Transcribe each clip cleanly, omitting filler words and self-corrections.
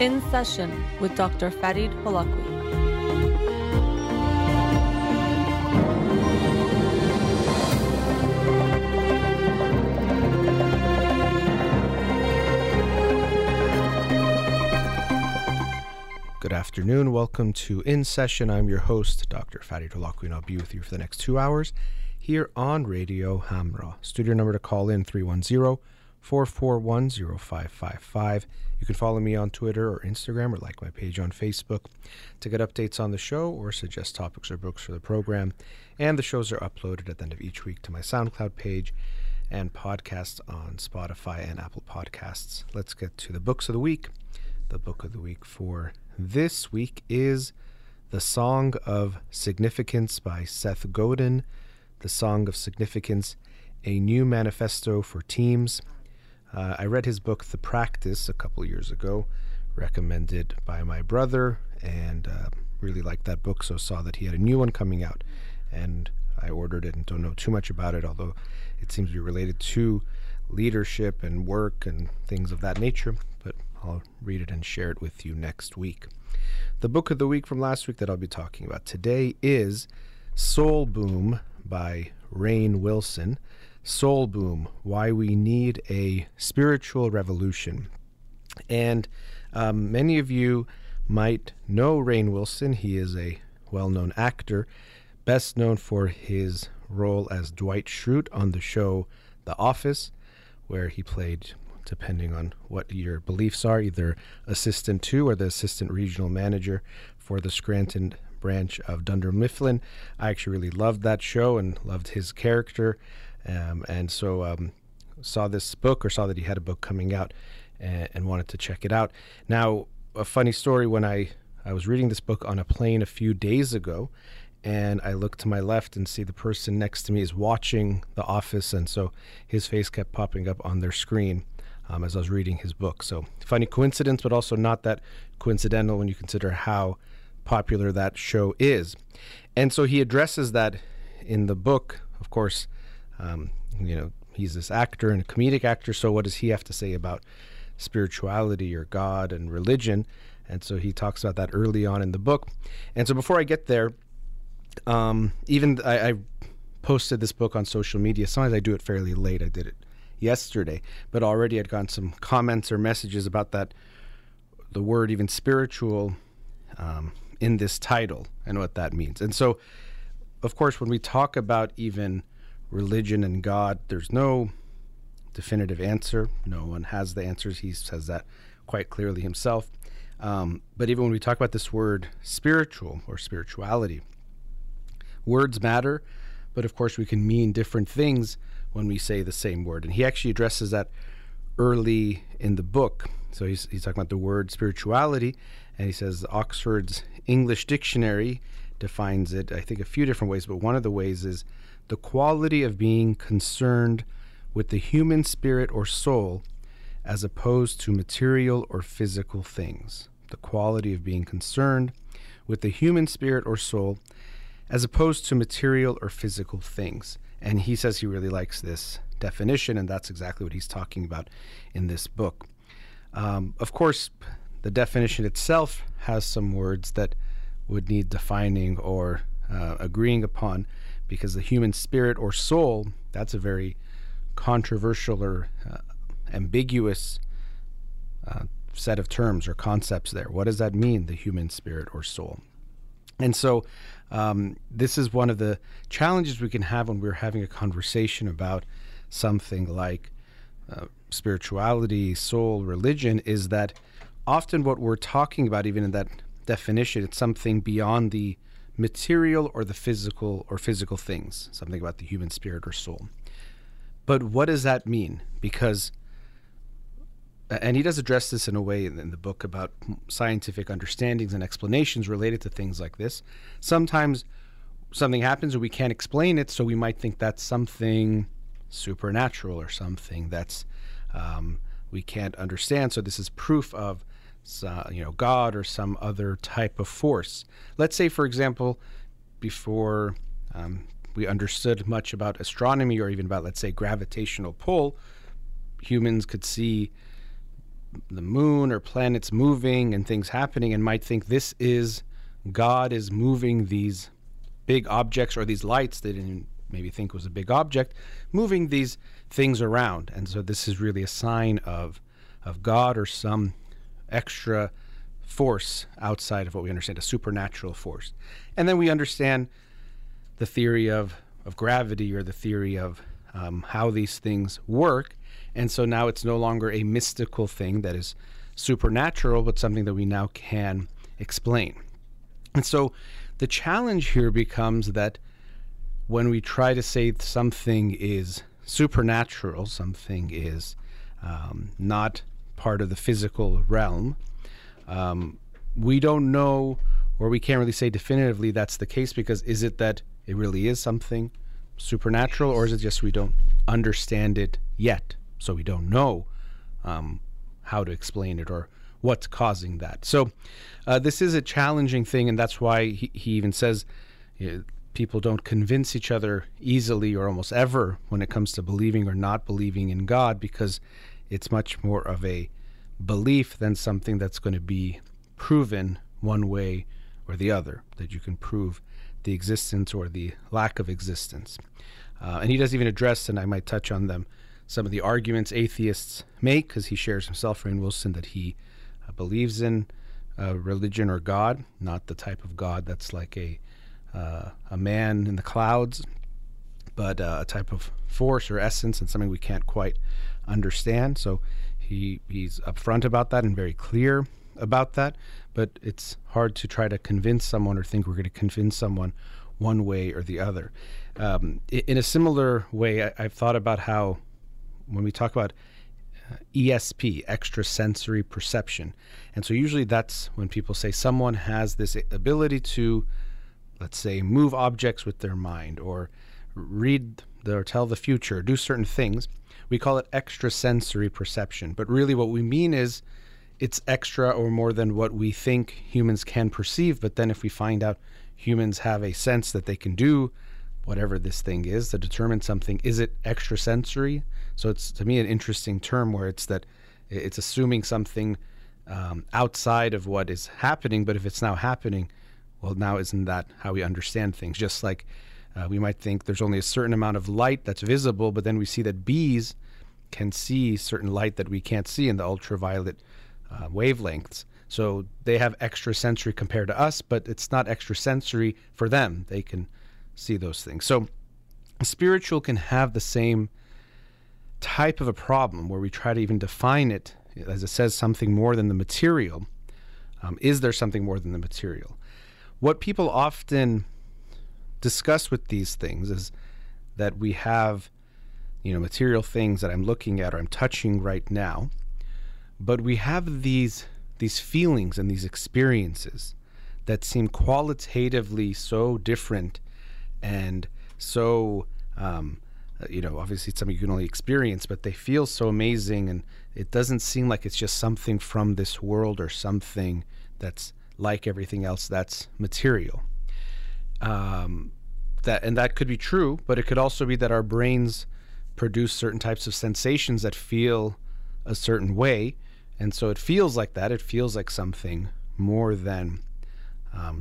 In Session with Dr. Farid Holakouee. Good afternoon. Welcome to In Session. I'm your host, Dr. Farid Holakouee, and I'll be with you for the next 2 hours here on Radio Hamra. Studio number to call in 310-441-0555. You can follow me on Twitter or Instagram or like my page on Facebook to get updates on the show or suggest topics or books for the program. And the shows are uploaded at the end of each week to my SoundCloud page and podcasts on Spotify and Apple Podcasts. Let's get to the books of the week. The book of the week for this week is The Song of Significance by Seth Godin. The Song of Significance, a new manifesto for teams. I read his book, The Practice, a couple years ago, recommended by my brother, and really liked that book, so saw that he had a new one coming out. And I ordered it and don't know too much about it, although it seems to be related to leadership and work and things of that nature. But I'll read it and share it with you next week. The book of the week from last week that I'll be talking about today is Soul Boom by Rainn Wilson. Soul Boom, Why We Need a Spiritual Revolution. And many of you might know Rainn Wilson. He is a well-known actor, best known for his role as Dwight Schrute on the show The Office, where he played, depending on what your beliefs are, either assistant to or the assistant regional manager for the Scranton branch of Dunder Mifflin. I actually really loved that show and loved his character, and so saw this book, or saw that he had a book coming out, and wanted to check it out. Now, a funny story, when I was reading this book on a plane a few days ago, and I looked to my left and see the person next to me is watching The Office, and so his face kept popping up on their screen as I was reading his book. So funny coincidence, but also not that coincidental when you consider how popular that show is. And so he addresses that in the book. Of course, you know, he's this actor and a comedic actor, so what does he have to say about spirituality or God and religion? And so he talks about that early on in the book. And so before I get there, I posted this book on social media. Sometimes I do it fairly late. I did it yesterday, but already I'd gotten some comments or messages about that, the word even spiritual, in this title and what that means. And so, of course, when we talk about even religion and God, there's no definitive answer. No one has the answers. He says that quite clearly himself. But even when we talk about this word spiritual or spirituality, words matter, but of course we can mean different things when we say the same word. And he actually addresses that early in the book. So he's talking about the word spirituality, and he says Oxford's English Dictionary defines it, I think, a few different ways, but one of the ways is the quality of being concerned with the human spirit or soul as opposed to material or physical things. The quality of being concerned with the human spirit or soul as opposed to material or physical things. And he says he really likes this definition, and that's exactly what he's talking about in this book. Of course, the definition itself has some words that would need defining or agreeing upon, because the human spirit or soul, that's a very controversial or ambiguous set of terms or concepts there. What does that mean, the human spirit or soul? And so this is one of the challenges we can have when we're having a conversation about something like spirituality, soul, religion, is that often what we're talking about, even in that definition, it's something beyond the material or the physical or physical things, something about the human spirit or soul. But what does that mean? Because, and he does address this in a way in the book about scientific understandings and explanations related to things like this. Sometimes something happens and we can't explain it, so we might think that's something supernatural or something that's we can't understand. So this is proof of, God or some other type of force. Let's say, for example, before we understood much about astronomy or even about, let's say, gravitational pull, humans could see the moon or planets moving and things happening, and might think this is God is moving these big objects or these lights they didn't maybe think was a big object, moving these things around. And so this is really a sign of God or some extra force outside of what we understand, a supernatural force. And then we understand the theory of gravity, or the theory of how these things work. And so now it's no longer a mystical thing that is supernatural, but something that we now can explain. And so the challenge here becomes that when we try to say something is supernatural, something is not part of the physical realm, we don't know, or we can't really say definitively that's the case, because is it that it really is something supernatural, or is it just we don't understand it yet, so we don't know how to explain it or what's causing that? So this is a challenging thing, and that's why he even says people don't convince each other easily or almost ever when it comes to believing or not believing in God, because it's much more of a belief than something that's going to be proven one way or the other, that you can prove the existence or the lack of existence. And he does even address, and I might touch on them, some of the arguments atheists make, because he shares himself, Rainn Wilson, that he believes in religion or God, not the type of God that's like a man in the clouds, but a type of force or essence, and something we can't quite understand. So he's upfront about that and very clear about that, but it's hard to try to convince someone or think we're going to convince someone one way or the other. In a similar way, I've thought about how when we talk about ESP, extrasensory perception, and so usually that's when people say someone has this ability to, let's say, move objects with their mind or read or tell the future, do certain things. We call it extrasensory perception, but really what we mean is it's extra or more than what we think humans can perceive. But then if we find out humans have a sense that they can do whatever this thing is to determine something, is it extrasensory? So it's, to me, an interesting term where it's that it's assuming something outside of what is happening. But if it's now happening, well, now isn't that how we understand things? Just like we might think there's only a certain amount of light that's visible, but then we see that bees can see certain light that we can't see in the ultraviolet wavelengths. So they have extrasensory compared to us, but it's not extrasensory for them. They can see those things. So spiritual can have the same type of a problem where we try to even define it, as it says, something more than the material. Is there something more than the material? What people often discuss with these things is that we have, material things that I'm looking at or I'm touching right now, but we have these feelings and these experiences that seem qualitatively so different and so, obviously it's something you can only experience, but they feel so amazing, and it doesn't seem like it's just something from this world or something that's like everything else that's material. That could be true, but it could also be that our brains produce certain types of sensations that feel a certain way, and so it feels like that. It feels like something more than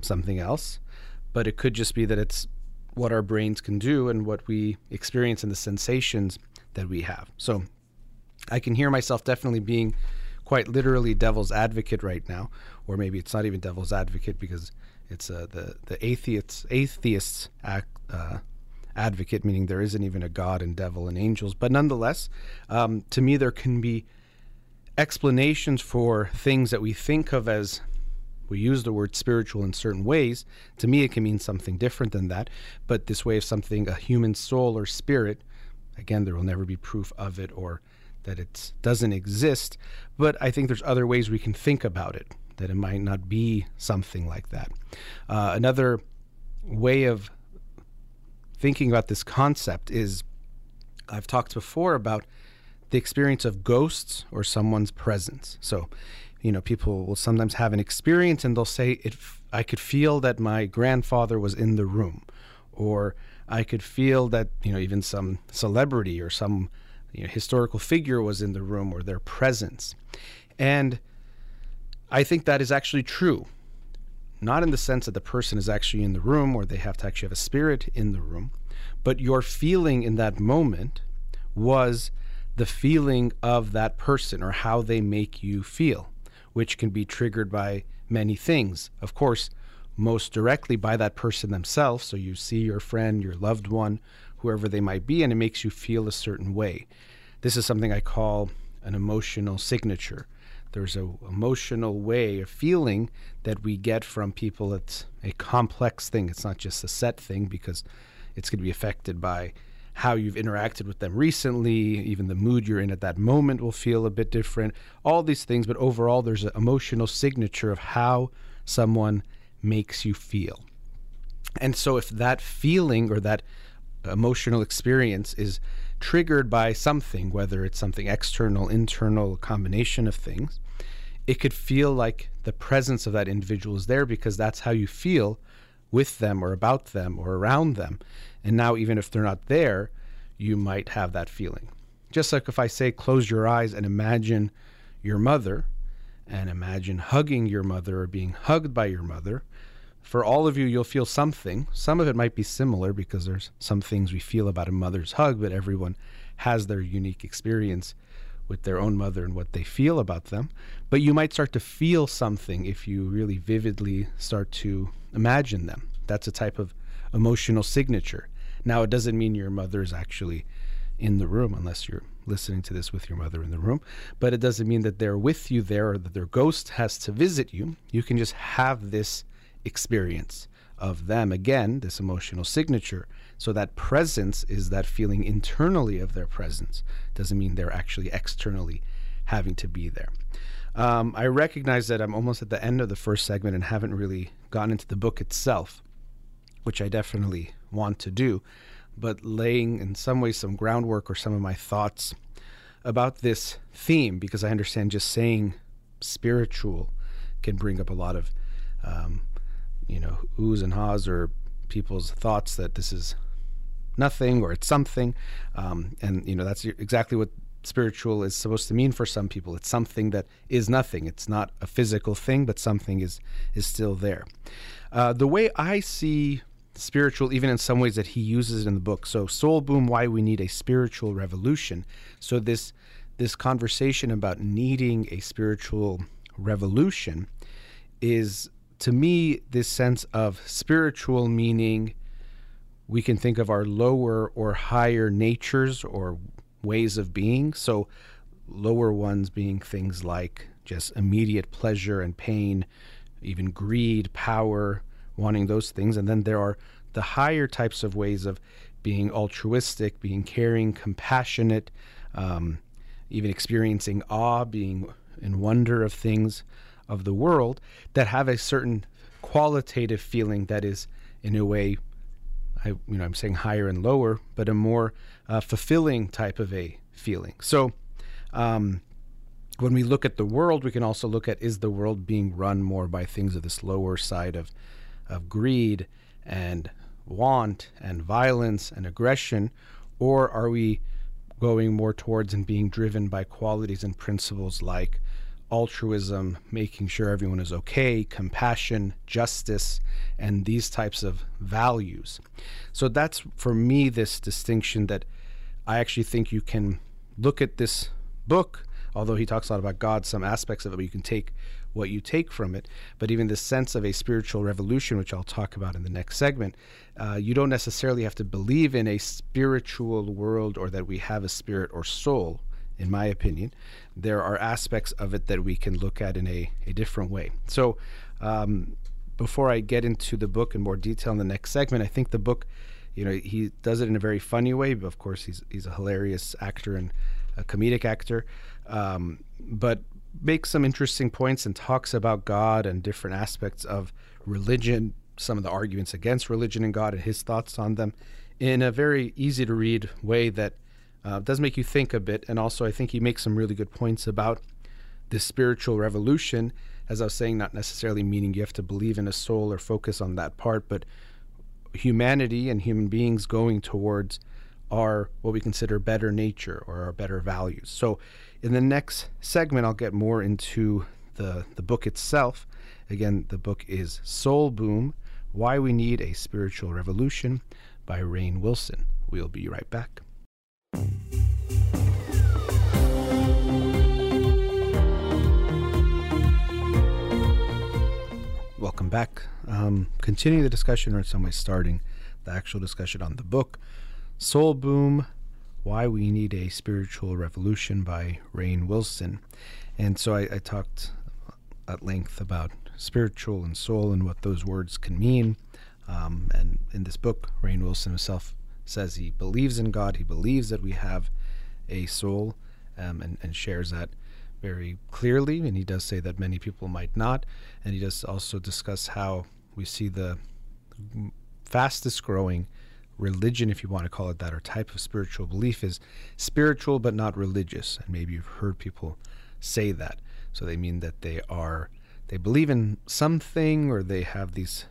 something else, but it could just be that it's what our brains can do and what we experience and the sensations that we have. So I can hear myself definitely being quite literally devil's advocate right now, or maybe it's not even devil's advocate, because it's the atheists advocate, meaning there isn't even a God and devil and angels. But nonetheless, to me, there can be explanations for things that we think of as, we use the word spiritual in certain ways. To me, it can mean something different than that. But this way of something, a human soul or spirit, again, there will never be proof of it or that it doesn't exist, but I think there's other ways we can think about it, that it might not be something like that. Another way of thinking about this concept is, I've talked before about the experience of ghosts or someone's presence. So, people will sometimes have an experience and they'll say, I could feel that my grandfather was in the room, or I could feel that, even some celebrity or some historical figure was in the room, or their presence. And I think that is actually true. Not in the sense that the person is actually in the room or they have to actually have a spirit in the room, but your feeling in that moment was the feeling of that person or how they make you feel, which can be triggered by many things. Of course, most directly by that person themselves. So you see your friend, your loved one, whoever they might be, and it makes you feel a certain way. This is something I call an emotional signature. There's an emotional way of feeling that we get from people. It's a complex thing. It's not just a set thing, because it's going to be affected by how you've interacted with them recently. Even the mood you're in at that moment will feel a bit different. All these things, but overall, there's an emotional signature of how someone makes you feel. And so if that feeling or that emotional experience is triggered by something, whether it's something external, internal, combination of things, it could feel like the presence of that individual is there because that's how you feel with them or about them or around them. And now, even if they're not there, you might have that feeling. Just like if I say, close your eyes and imagine your mother, and imagine hugging your mother or being hugged by your mother. For all of you, you'll feel something. Some of it might be similar because there's some things we feel about a mother's hug, but everyone has their unique experience with their own mother and what they feel about them. But you might start to feel something if you really vividly start to imagine them. That's a type of emotional signature. Now, it doesn't mean your mother is actually in the room, unless you're listening to this with your mother in the room, but it doesn't mean that they're with you there or that their ghost has to visit you. You can just have this experience of them, again, this emotional signature. So that presence is that feeling internally of their presence. Doesn't mean they're actually externally having to be there. I recognize that I'm almost at the end of the first segment and haven't really gone into the book itself, which I definitely want to do, but laying in some ways some groundwork or some of my thoughts about this theme, because I understand just saying spiritual can bring up a lot of oohs and haws or people's thoughts that this is nothing or it's something. And that's exactly what spiritual is supposed to mean for some people. It's something that is nothing. It's not a physical thing, but something is still there. The way I see spiritual, even in some ways that he uses it in the book. So Soul Boom, why we need a spiritual revolution. So this conversation about needing a spiritual revolution is, to me, this sense of spiritual meaning. We can think of our lower or higher natures or ways of being. So lower ones being things like just immediate pleasure and pain, even greed, power, wanting those things. And then there are the higher types of ways of being altruistic, being caring, compassionate, even experiencing awe, being in wonder of things of the world, that have a certain qualitative feeling that is, in a way, I'm saying higher and lower, but a more fulfilling type of a feeling. So when we look at the world, we can also look at, is the world being run more by things of this lower side of greed and want and violence and aggression, or are we going more towards and being driven by qualities and principles like altruism, making sure everyone is okay, compassion, justice, and these types of values. So that's, for me, this distinction that I actually think you can look at this book, although he talks a lot about God, some aspects of it, but you can take what you take from it. But even the sense of a spiritual revolution, which I'll talk about in the next segment, you don't necessarily have to believe in a spiritual world or that we have a spirit or soul. In my opinion, there are aspects of it that we can look at in a different way. So before I get into the book in more detail in the next segment, I think the book, he does it in a very funny way, but of course he's a hilarious actor and a comedic actor, but makes some interesting points and talks about God and different aspects of religion, some of the arguments against religion and God and his thoughts on them in a very easy to read way that does make you think a bit. And also, I think he makes some really good points about the spiritual revolution, as I was saying, not necessarily meaning you have to believe in a soul or focus on that part, but humanity and human beings going towards are what we consider better nature or our better values. So in the next segment, I'll get more into the book itself. Again, the book is Soul Boom, Why We Need a Spiritual Revolution by Rainn Wilson. We'll be right back. Welcome back. Continuing the discussion, or in some way starting the actual discussion on the book, Soul Boom, Why We Need a Spiritual Revolution by Rainn Wilson. And so I talked at length about spiritual and soul and what those words can mean. And in this book, Rainn Wilson himself says he believes in God. He believes that we have a soul, and shares that very clearly. And he does say that many people might not. And he does also discuss how we see the fastest growing religion, if you want to call it that, or type of spiritual belief is spiritual but not religious. And maybe you've heard people say that. So they mean that they believe in something, or they have this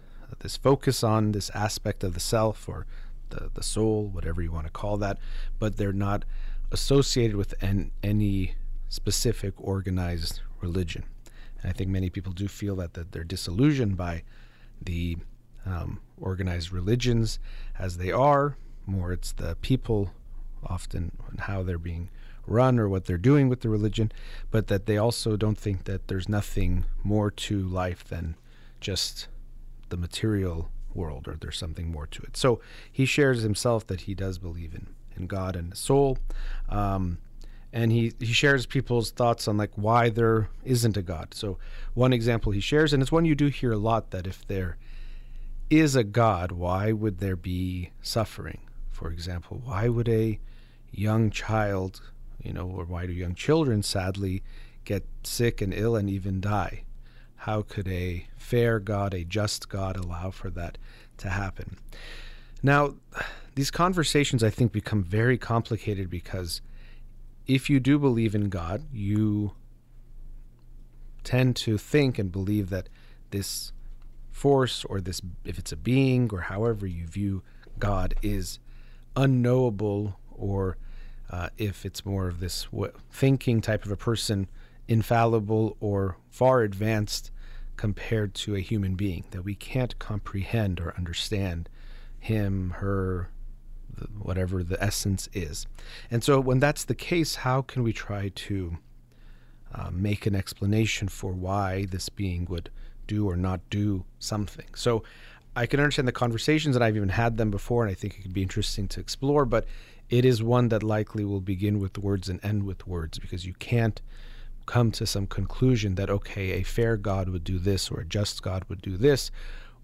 focus on this aspect of the self or the soul, whatever you want to call that, but they're not associated with any specific organized religion. And I think many people do feel that they're disillusioned by the organized religions as they are. More it's the people often and how they're being run or what they're doing with the religion, but that they also don't think that there's nothing more to life than just the material world, or there's something more to it. So he shares himself that he does believe in God and the soul, and he shares people's thoughts on like why there isn't a God. So one example he shares, and it's one you do hear a lot, that if there is a God, why would there be suffering? For example, why would a young child, or why do young children sadly get sick and ill and even die? How could a fair God, a just God, allow for that to happen? Now, these conversations, I think, become very complicated, because if you do believe in God, you tend to think and believe that this force, or this, if it's a being, or however you view God, is unknowable, or if it's more of this thinking type of a person, infallible or far advanced compared to a human being, that we can't comprehend or understand him, her, whatever the essence is. And so when that's the case, how can we try to make an explanation for why this being would do or not do something? So I can understand the conversations, and I've even had them before, and I think it could be interesting to explore, but it is one that likely will begin with words and end with words, because you can't come to some conclusion that, okay, a fair God would do this, or a just God would do this,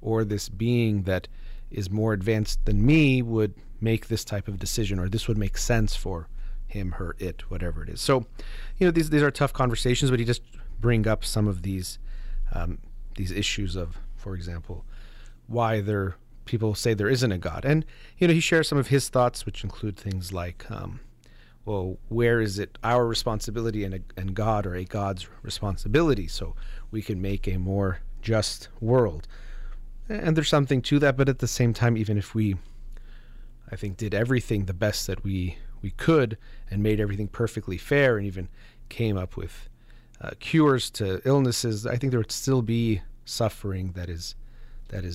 or this being that is more advanced than me would make this type of decision, or this would make sense for him, her, it, whatever it is. So, these are tough conversations, but he just brings up some of these issues of, for example, why people say there isn't a God. And, he shares some of his thoughts, which include things like, well, where is it our responsibility and God, or a God's responsibility, so we can make a more just world? And there's something to that, but at the same time, even if we, I think, did everything the best that we could and made everything perfectly fair and even came up with cures to illnesses, I think there would still be suffering that is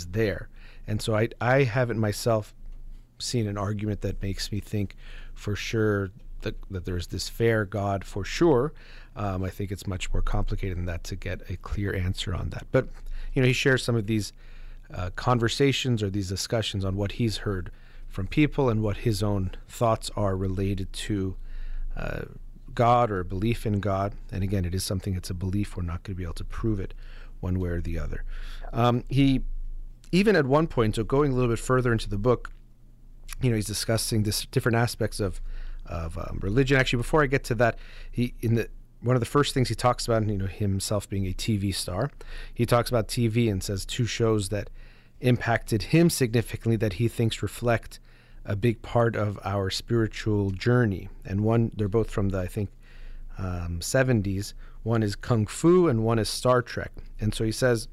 there. And so I haven't myself seen an argument that makes me think for sure that there's this fair God for sure. I think it's much more complicated than that to get a clear answer on that. But, he shares some of these conversations or these discussions on what he's heard from people and what his own thoughts are related to God or belief in God. And again, it is something that's a belief. We're not going to be able to prove it one way or the other. He, even at one point, so going a little bit further into the book, he's discussing different aspects of religion. Actually, before I get to that, one of the first things he talks about, himself being a TV star, he talks about TV and says two shows that impacted him significantly that he thinks reflect a big part of our spiritual journey. And one, they're both from the, I think, 70s. One is Kung Fu and one is Star Trek. And so he says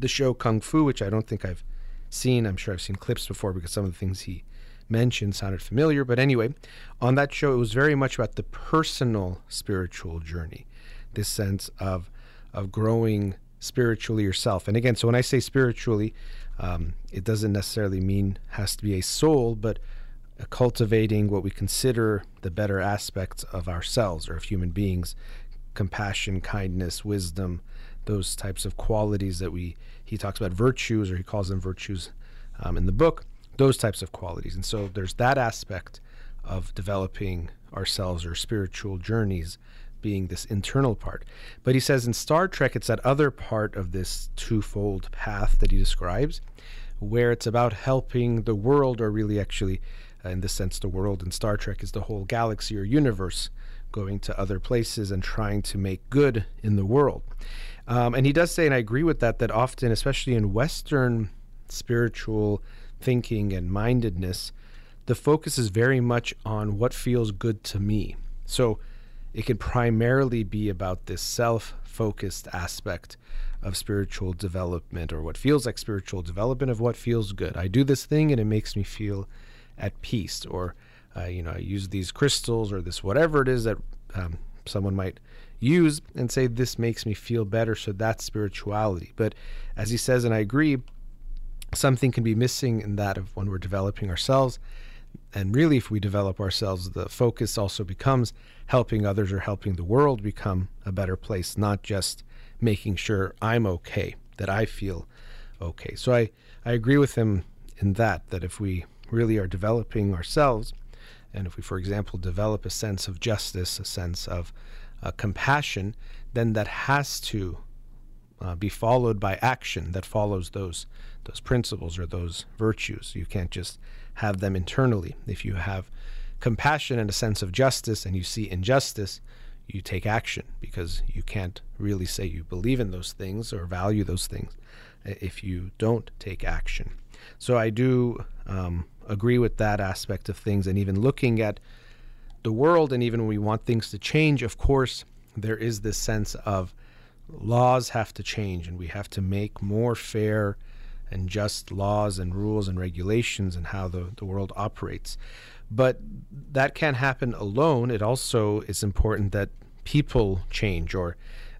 the show Kung Fu, which I don't think I've seen. I'm sure I've seen clips before, because some of the things he mentioned sounded familiar. But anyway, on that show, it was very much about the personal spiritual journey, this sense of growing spiritually yourself. And again, so when I say spiritually, it doesn't necessarily mean has to be a soul, but cultivating what we consider the better aspects of ourselves or of human beings, compassion, kindness, wisdom, those types of qualities that he talks about virtues, or he calls them virtues in the book, those types of qualities. And so there's that aspect of developing ourselves or spiritual journeys being this internal part. But he says in Star Trek, it's that other part of this twofold path that he describes, where it's about helping the world, or really actually in this sense, the world in Star Trek is the whole galaxy or universe, going to other places and trying to make good in the world. And he does say, and I agree with that, that often, especially in Western spiritual thinking and mindedness, the focus is very much on what feels good to me. So it can primarily be about this self-focused aspect of spiritual development, or what feels like spiritual development, of what feels good. I do this thing and it makes me feel at peace, or I use these crystals or this whatever it is that someone might use and say, this makes me feel better. So that's spirituality. But as he says, and I agree, something can be missing in that of when we're developing ourselves. And really, if we develop ourselves, the focus also becomes helping others or helping the world become a better place, not just making sure I'm okay, that I feel okay. So I agree with him in that if we really are developing ourselves, and if we, for example, develop a sense of justice, a sense of compassion, then that has to be followed by action that follows those principles or those virtues. You can't just have them internally. If you have compassion and a sense of justice and you see injustice, you take action, because you can't really say you believe in those things or value those things if you don't take action. So I do agree with that aspect of things, and even looking at the world, and even when we want things to change, of course, there is this sense of laws have to change, and we have to make more fair and just laws and rules and regulations and how the world operates. But that can't happen alone. It also is important that people change, or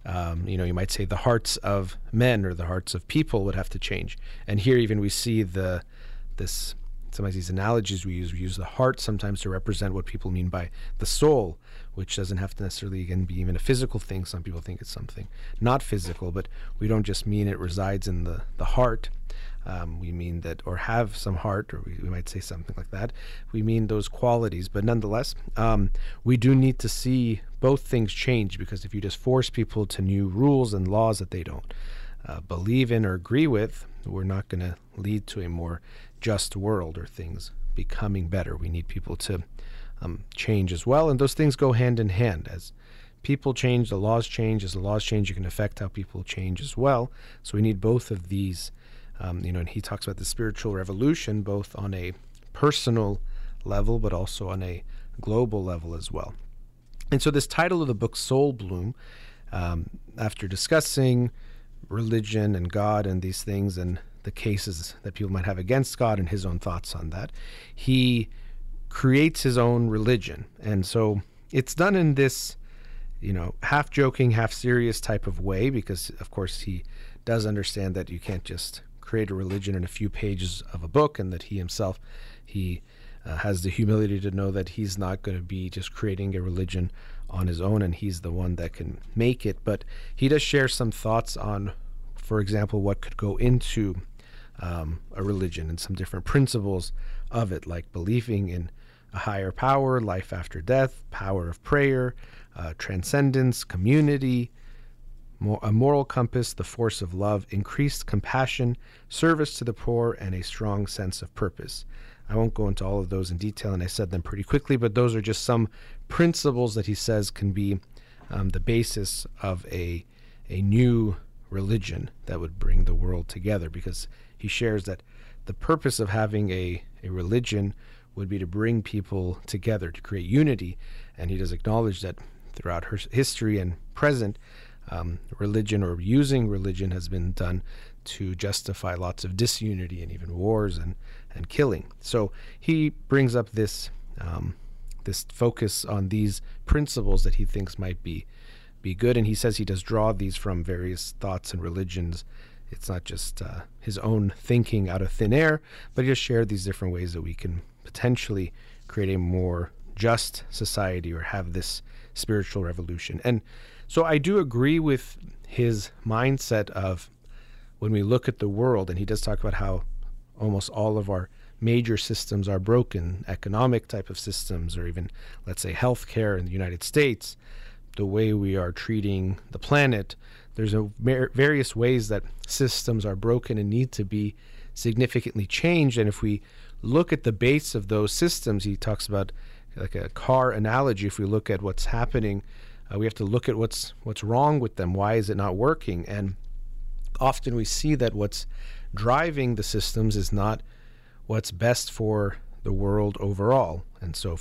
you might say the hearts of men or the hearts of people would have to change. And here even we see this. Sometimes these analogies we use the heart sometimes to represent what people mean by the soul, which doesn't have to necessarily, again, be even a physical thing. Some people think it's something not physical, but we don't just mean it resides in the heart. We mean that, or have some heart, or we might say something like that. We mean those qualities, but nonetheless, we do need to see both things change, because if you just force people to new rules and laws that they don't believe in or agree with, we're not going to lead to a more just world or things becoming better. We need people to change as well, and those things go hand in hand. As people change, the laws change. As the laws change, it can affect how people change as well. So we need both of these. And he talks about the spiritual revolution, both on a personal level, but also on a global level as well. And so this title of the book, Soul Bloom, after discussing religion and God and these things and the cases that people might have against God and his own thoughts on that, he creates his own religion. And so it's done in this, half joking, half serious type of way, because of course he does understand that you can't just create a religion in a few pages of a book, and that he himself has the humility to know that he's not going to be just creating a religion on his own, and he's the one that can make it. But he does share some thoughts on, for example, what could go into a religion and some different principles of it, like believing in a higher power, life after death, power of prayer, transcendence, community, a moral compass, the force of love, increased compassion, service to the poor, and a strong sense of purpose. I won't go into all of those in detail, and I said them pretty quickly, but those are just some principles that he says can be the basis of a new religion that would bring the world together, because he shares that the purpose of having a religion would be to bring people together, to create unity. And he does acknowledge that throughout history and present, religion or using religion has been done to justify lots of disunity and even wars and and killing. So he brings up this this focus on these principles that he thinks might be good, and he says he does draw these from various thoughts and religions. It's not just his own thinking out of thin air, but he just shared these different ways that we can potentially create a more just society or have this spiritual revolution. And so I do agree with his mindset of when we look at the world, and he does talk about how almost all of our major systems are broken, economic type of systems, or even, let's say, healthcare in the United States, the way we are treating the planet. There's various ways that systems are broken and need to be significantly changed. And if we look at the base of those systems, he talks about like a car analogy. If we look at what's happening, we have to look at what's wrong with them. Why is it not working? And often we see that what's driving the systems is not what's best for the world overall. And so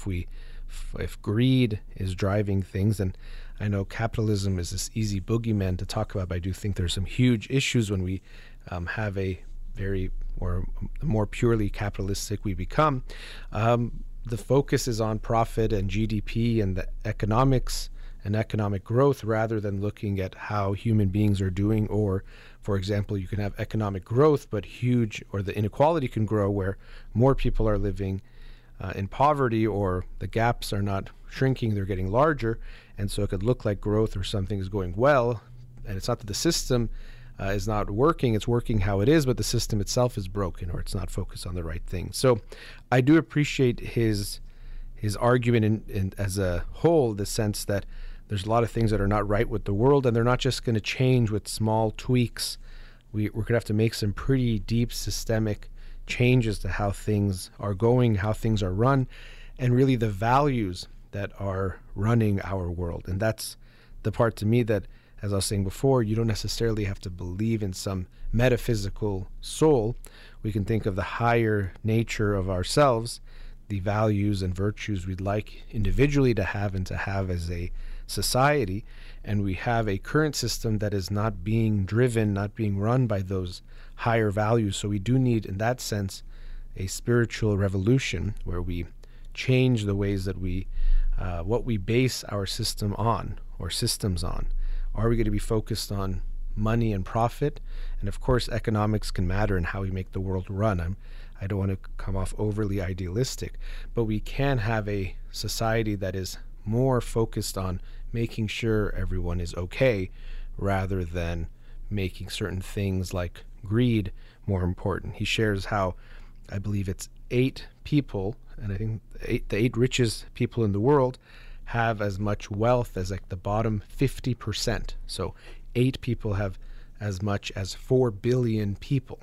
if greed is driving things, and I know capitalism is this easy boogeyman to talk about, but I do think there's some huge issues when we have a very, or the more purely capitalistic we become. The focus is on profit and GDP and the economics and economic growth, rather than looking at how human beings are doing. Or, for example, you can have economic growth, but the inequality can grow where more people are living in poverty, or the gaps are not shrinking, they're getting larger. And so it could look like growth or something is going well, and it's not that the system is not working, it's working how it is, but the system itself is broken, or it's not focused on the right thing. So I do appreciate his argument in as a whole, the sense that there's a lot of things that are not right with the world, and they're not just going to change with small tweaks. We're going to have to make some pretty deep systemic changes to how things are going, how things are run, and really the values that are running our world. And that's the part to me that, as I was saying before, you don't necessarily have to believe in some metaphysical soul. We can think of the higher nature of ourselves, the values and virtues we'd like individually to have as a society. And we have a current system that is not being driven, not being run by those higher values. So we do need, in that sense, a spiritual revolution where we change the ways that what we base our system on, or systems on. Are we going to be focused on money and profit? And of course, economics can matter in how we make the world run. I don't want to come off overly idealistic, but we can have a society that is more focused on making sure everyone is okay, rather than making certain things like greed more important. He shares how, I believe it's 8 people, and I think the 8 richest people in the world have as much wealth as like the bottom 50%. So 8 people have as much as 4 billion people.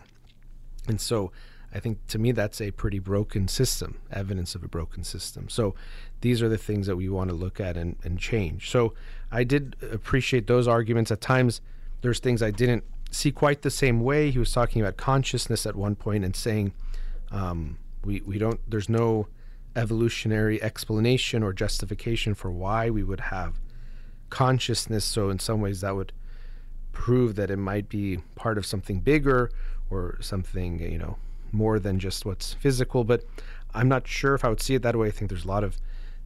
And so I think, to me, that's a pretty broken system, evidence of a broken system. So these are the things that we want to look at and change. So I did appreciate those arguments. At times, there's things I didn't see quite the same way. He was talking about consciousness at one point and saying we don't, there's no evolutionary explanation or justification for why we would have consciousness. So in some ways, that would prove that it might be part of something bigger or something, you know, more than just what's physical. But I'm not sure if I would see it that way. I think there's a lot of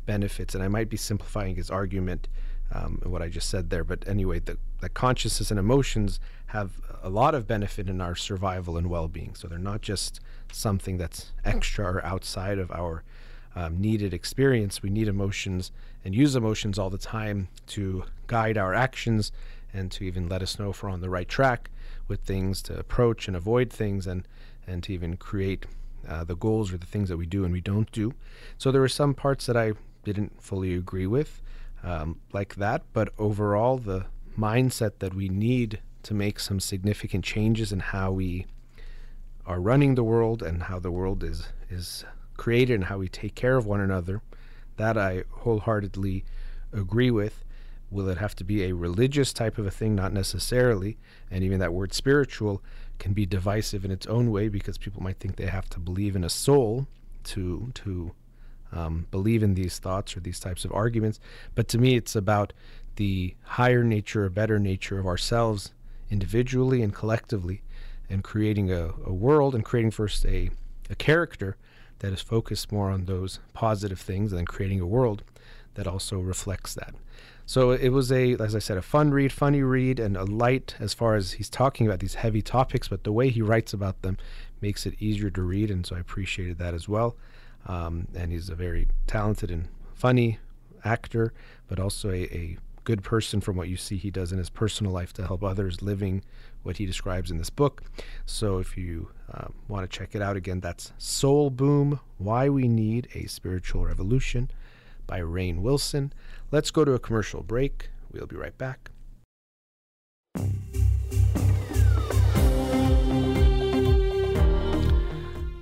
benefits, and I might be simplifying his argument and what I just said there. But anyway, the consciousness and emotions have a lot of benefit in our survival and well-being. So they're not just something that's extra or outside of our needed experience. We need emotions and use emotions all the time to guide our actions and to even let us know if we're on the right track with things, to approach and avoid things, and to even create the goals or the things that we do and we don't do. So there were some parts that I didn't fully agree with, like that, but overall the mindset that we need to make some significant changes in how we are running the world and how the world is created and how we take care of one another, that I wholeheartedly agree with. Will it have to be a religious type of a thing? Not necessarily. And even that word spiritual can be divisive in its own way, because people might think they have to believe in a soul to believe in these thoughts or these types of arguments. But to me, it's about the higher nature or better nature of ourselves individually and collectively, and creating a world, and creating first a a character that is focused more on those positive things and creating a world that also reflects that. So it was a, as I said, a fun read, funny read, and a light as far as he's talking about these heavy topics, but the way he writes about them makes it easier to read, and so I appreciated that as well. And he's a very talented and funny actor, but also a good person from what you see he does in his personal life to help others living what he describes in this book. So if you want to check it out, again, that's Soul Boom, Why We Need a Spiritual Revolution by Rainn Wilson. Let's go to a commercial break. We'll be right back.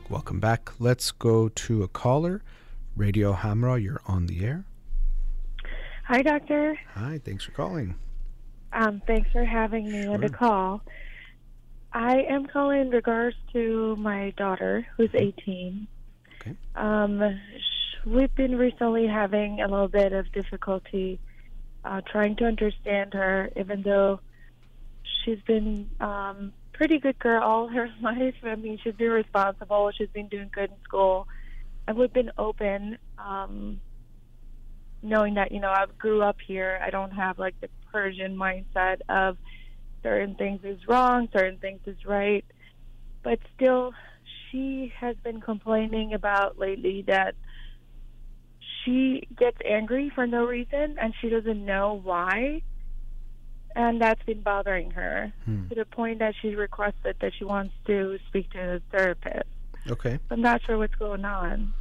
Welcome back. Let's go to a caller. Radio Hamra, you're on the air. Hi, Doctor. Hi, thanks for calling. Thanks for having me on the call. I am calling in regards to my daughter, who's 18. Okay. We've been recently having a little bit of difficulty trying to understand her, even though she's been pretty good girl all her life. I mean, she's been responsible. She's been doing good in school. And we've been open, knowing that, you know, I grew up here. I don't have, like, the Persian mindset of certain things is wrong, certain things is right. But still, she has been complaining about lately that she gets angry for no reason, and she doesn't know why. And that's been bothering her to the point that she requested that she wants to speak to a therapist. Okay. I'm not sure what's going on.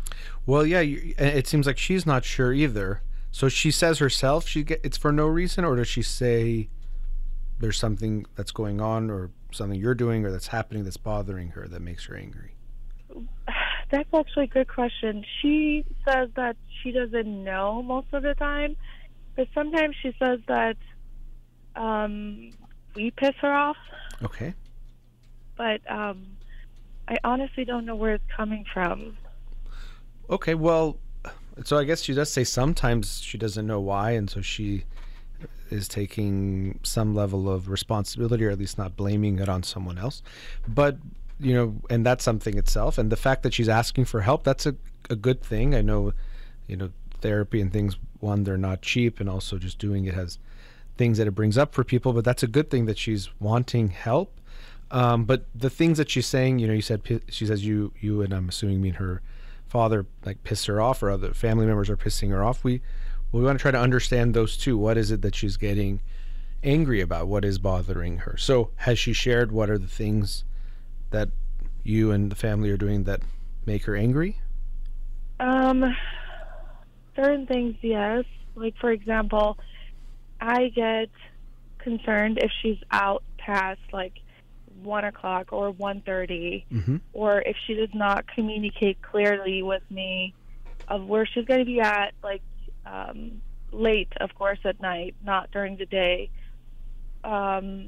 Well, yeah, it seems like she's not sure either. So she says herself it's for no reason, or does she say there's something that's going on or something you're doing or that's happening that's bothering her that makes her angry? That's actually a good question. She says that she doesn't know most of the time, but sometimes she says that we piss her off. Okay. But I honestly don't know where it's coming from. Okay, well, so I guess she does say sometimes she doesn't know why, and so she is taking some level of responsibility, or at least not blaming it on someone else. But, you know, and that's something itself. And the fact that she's asking for help, that's a good thing. I know, you know, therapy and things, one, they're not cheap, and also just doing it has things that it brings up for people, but that's a good thing that she's wanting help. But the things that she's saying, you know, you said she says you and I'm assuming me and her father like piss her off, or other family members are pissing her off. We want to try to understand those two. What is it that she's getting angry about? What is bothering her? So has she shared what are the things that you and the family are doing that make her angry? Certain things, yes. Like, for example, I get concerned if she's out past like 1 o'clock or 1:30, or if she does not communicate clearly with me of where she's going to be at, like late, of course, at night, not during the day. You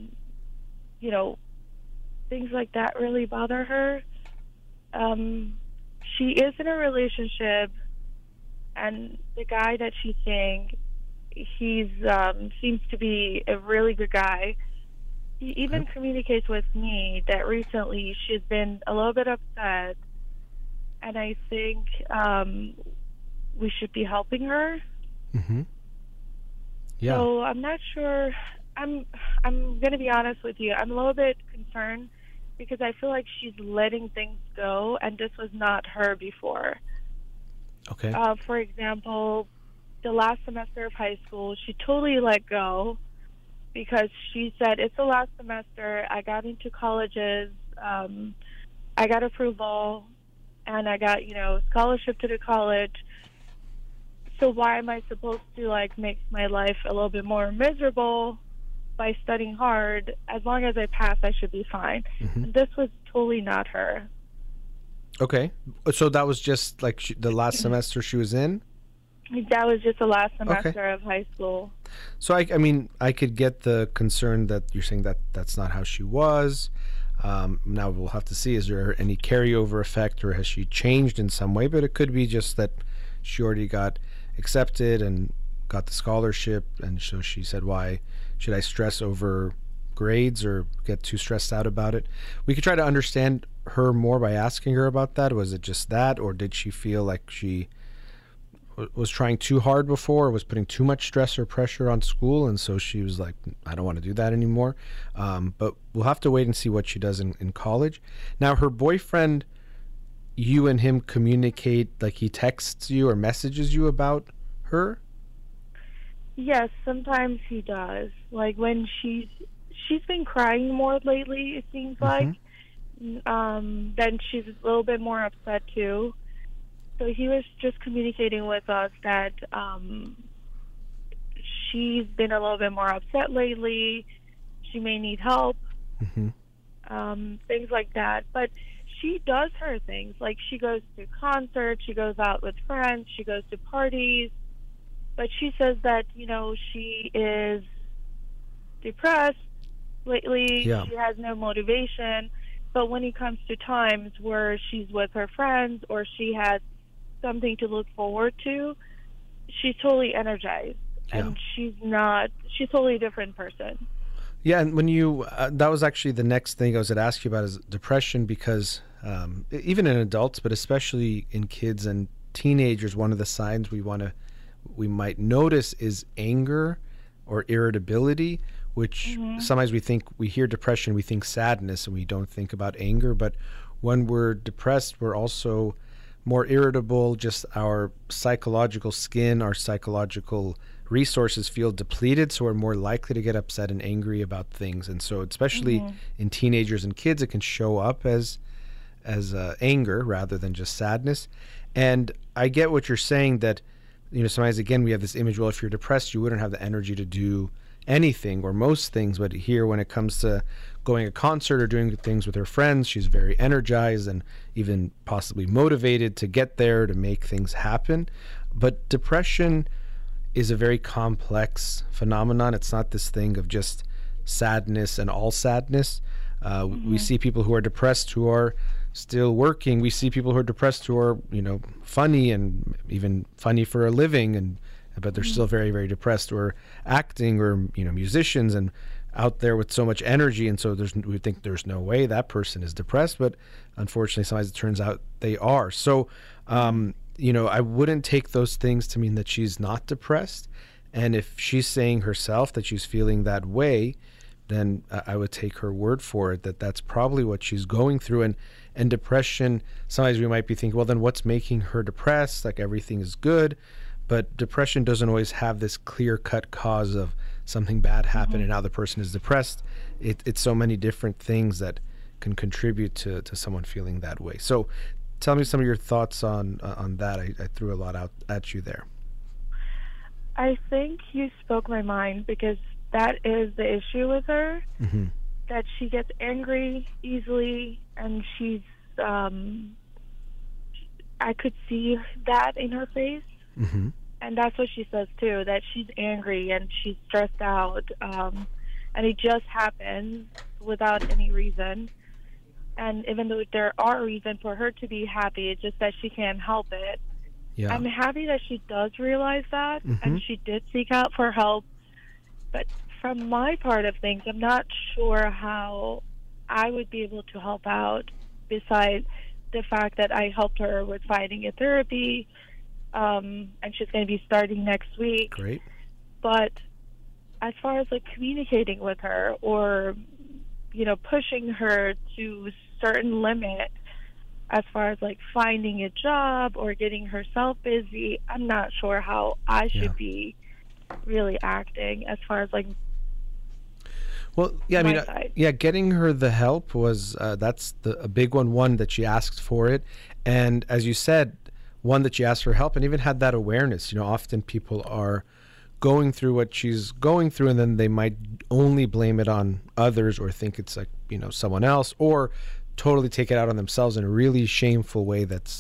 know, things like that really bother her. She is in a relationship, and the guy that she's seeing, he's seems to be a really good guy. He even communicates with me that recently she's been a little bit upset, and I think we should be helping her. Yeah. So I'm not sure. I'm going to be honest with you. I'm a little bit concerned because I feel like she's letting things go, and this was not her before. Okay. For example, the last semester of high school, she totally let go, because she said, it's the last semester, I got into colleges, I got approval, and I got, you know, scholarship to the college, so why am I supposed to, like, make my life a little bit more miserable by studying hard? As long as I pass, I should be fine. And this was totally not her. Okay. So that was just, like, the last semester she was in? That was just the last semester of high school. So, I mean, I could get the concern that you're saying that that's not how she was. Now we'll have to see, is there any carryover effect, or has she changed in some way? But it could be just that she already got accepted and got the scholarship, and so she said, why should I stress over grades or get too stressed out about it. We could try to understand her more by asking her about that. Was it just that, or did she feel like she was trying too hard before, or was putting too much stress or pressure on school, and so she was like, I don't want to do that anymore. But we'll have to wait and see what she does in college. Now, her boyfriend, you and him communicate, like he texts you or messages you about her? Yes, sometimes he does. Like when she's been crying more lately, it seems like. Then she's a little bit more upset too. So he was just communicating with us that she's been a little bit more upset lately. She may need help, things like that. But she does her things. Like she goes to concerts, she goes out with friends, she goes to parties. But she says that, you know, she is depressed lately. Yeah. She has no motivation. But when it comes to times where she's with her friends or she has something to look forward to, she's totally energized. Yeah. And she's totally a different person. Yeah, and when you that was actually the next thing I was going to ask you about, is depression, because even in adults, but especially in kids and teenagers, one of the signs we might notice is anger or irritability, which sometimes we think, we hear depression, we think sadness, and we don't think about anger. But when we're depressed, we're also more irritable. Just our psychological skin, our psychological resources feel depleted, so we're more likely to get upset and angry about things. And so especially in teenagers and kids, it can show up as anger rather than just sadness. And I get what you're saying, that, you know, sometimes again we have this image, well, if you're depressed you wouldn't have the energy to do anything or most things. But here, when it comes to going to a concert or doing things with her friends, she's very energized and even possibly motivated to get there, to make things happen. But depression is a very complex phenomenon. It's not this thing of just sadness and all sadness. We see people who are depressed who are still working. We see people who are depressed who are, you know, funny and even funny for a living, and but they're still very, very depressed, or acting, or, you know, musicians and out there with so much energy. And so we think there's no way that person is depressed, but unfortunately sometimes it turns out they are. So, you know, I wouldn't take those things to mean that she's not depressed. And if she's saying herself that she's feeling that way, then I would take her word for it that that's probably what she's going through. And depression, sometimes we might be thinking, well, then what's making her depressed? Like everything is good. But depression doesn't always have this clear-cut cause of something bad happened and now the person is depressed. It's so many different things that can contribute to someone feeling that way. So tell me some of your thoughts on that. I threw a lot out at you there. I think you spoke my mind, because that is the issue with her, that she gets angry easily, and she's I could see that in her face. And that's what she says too, that she's angry and she's stressed out, and it just happens without any reason. And even though there are reasons for her to be happy, it's just that she can't help it. Yeah. I'm happy that she does realize that, and she did seek out for help. But from my part of things, I'm not sure how I would be able to help out, besides the fact that I helped her with finding a therapy. And she's going to be starting next week. Great. But as far as like communicating with her, or, you know, pushing her to a certain limit, as far as like finding a job or getting herself busy, I'm not sure how I should be really acting as far as like. Well, yeah, I mean, yeah, getting her the help was that's a big one. One, that she asked for it, and as you said, one, that she asked for help and even had that awareness. You know, often people are going through what she's going through, and then they might only blame it on others, or think it's like, you know, someone else, or totally take it out on themselves in a really shameful way that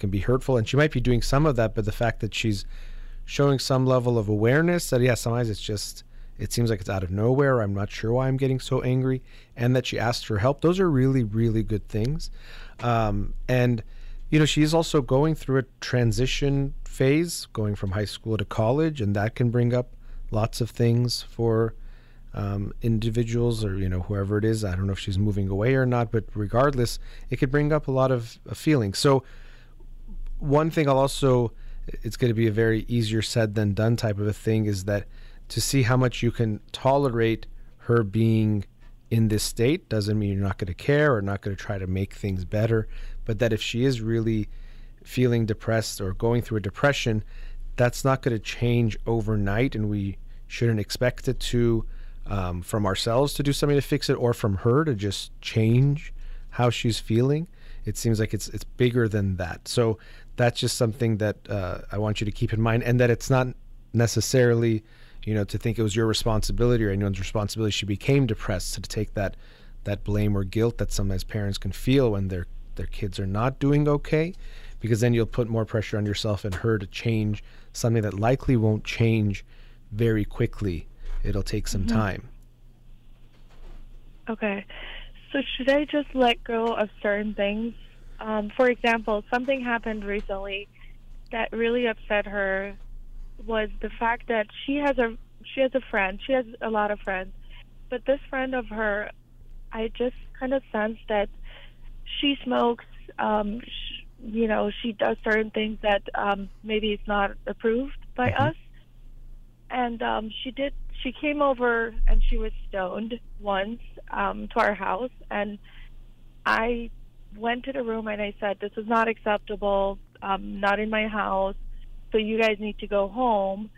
can be hurtful. And she might be doing some of that, but the fact that she's showing some level of awareness that, yeah, sometimes it's just, it seems like it's out of nowhere, I'm not sure why I'm getting so angry, and that she asked for help, those are really, really good things. And you know, she's also going through a transition phase, going from high school to college, and that can bring up lots of things for individuals or, you know, whoever it is. I don't know if she's moving away or not, but regardless, it could bring up a lot of feelings. So one thing I'll also, it's going to be a very easier said than done type of a thing, is that to see how much you can tolerate her being in this state doesn't mean you're not going to care or not going to try to make things better, but that if she is really feeling depressed or going through a depression, that's not going to change overnight, and we shouldn't expect it to from ourselves to do something to fix it, or from her to just change how she's feeling. It seems like it's bigger than that. So that's just something that I want you to keep in mind, and that it's not necessarily, you know, to think it was your responsibility or anyone's responsibility she became depressed, so to take that blame or guilt that sometimes parents can feel when their kids are not doing okay, because then you'll put more pressure on yourself and her to change something that likely won't change very quickly. It'll take some time. Okay. So should I just let go of certain things? For example, something happened recently that really upset her, was the fact that she has a friend. She has a lot of friends. But this friend of her, I just kind of sense that she smokes, you know, she does certain things that maybe it's not approved by us. And she came over and she was stoned once to our house, and I went to the room and I said, this is not acceptable, not in my house, so you guys need to go home.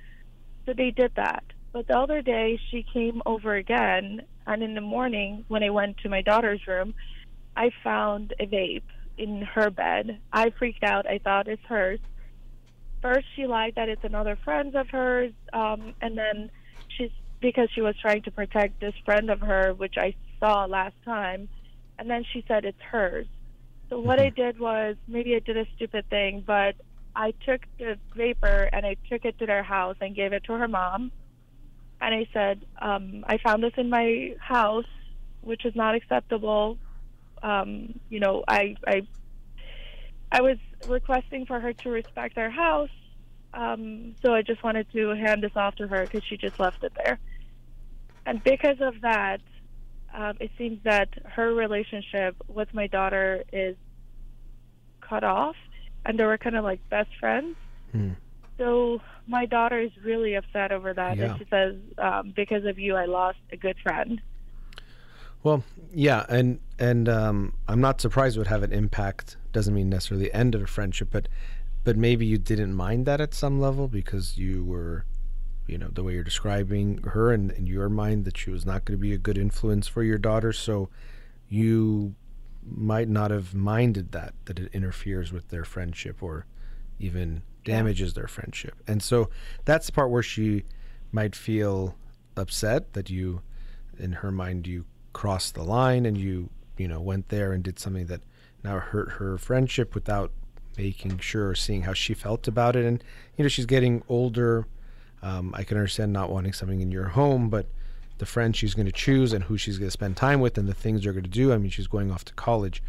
So they did that. But the other day she came over again, and in the morning when I went to my daughter's room, I found a vape in her bed. I freaked out. I thought it's hers. First she lied that it's another friend of hers, and then because she was trying to protect this friend of her, which I saw last time, and then she said it's hers. So what I did was, maybe I did a stupid thing, but I took the vapor and I took it to their house and gave it to her mom, and I said, I found this in my house, which is not acceptable. You know, I was requesting for her to respect our house, so I just wanted to hand this off to her because she just left it there. And because of that, it seems that her relationship with my daughter is cut off, and they were kind of like best friends. So my daughter is really upset over that, and she says, because of you, I lost a good friend. Well, yeah, and I'm not surprised it would have an impact. Doesn't mean necessarily the end of a friendship, but maybe you didn't mind that at some level, because you were, you know, the way you're describing her, and in your mind that she was not going to be a good influence for your daughter, so you might not have minded that it interferes with their friendship or even damages their friendship. And so that's the part where she might feel upset that you, in her mind, you crossed the line and you know, went there and did something that now hurt her friendship without making sure or seeing how she felt about it. And, you know, she's getting older. I can understand not wanting something in your home, but the friends she's going to choose and who she's going to spend time with and the things they're going to do, I mean, she's going off to college.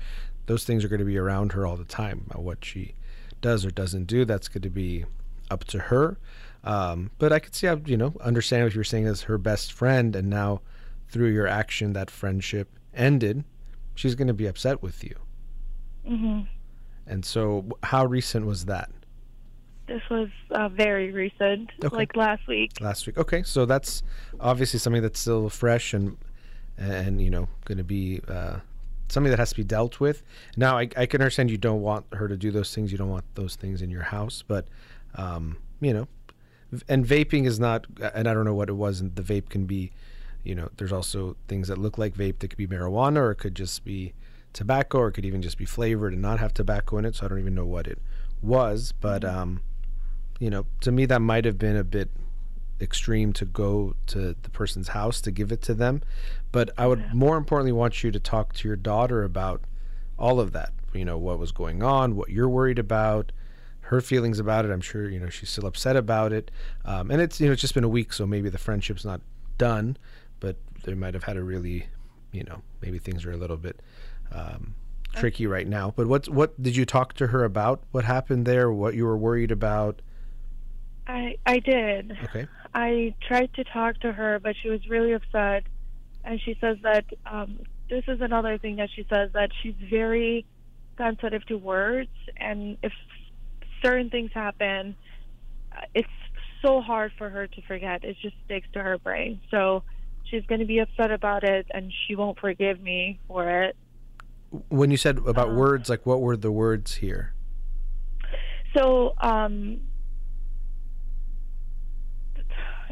Those things are going to be around her all the time. What she does or doesn't do, that's going to be up to her. But I could see how, you know, understanding what you're saying as her best friend, and now through your action that friendship ended, she's going to be upset with you. And so how recent was that? This was very recent, like last week. Okay, so that's obviously something that's still fresh and you know, going to be something that has to be dealt with. Now, I can understand you don't want her to do those things. You don't want those things in your house, but, you know, and vaping is not, and I don't know what it was, and the vape can be, you know, there's also things that look like vape that could be marijuana, or it could just be tobacco, or it could even just be flavored and not have tobacco in it, so I don't even know what it was, but you know, to me that might have been a bit extreme to go to the person's house to give it to them. But I would more importantly want you to talk to your daughter about all of that, you know, what was going on, what you're worried about, her feelings about it. I'm sure, you know, she's still upset about it, and it's, you know, it's just been a week, so maybe the friendship's not done, but they might have had a really, you know, maybe things are a little bit tricky right now. But what did you talk to her about? What happened there? What you were worried about? I did. Okay. I tried to talk to her, but she was really upset. And she says that, this is another thing that she says, that she's very sensitive to words. And if certain things happen, it's so hard for her to forget. It just sticks to her brain. So she's going to be upset about it, and she won't forgive me for it. When you said about words, like, what were the words here? So,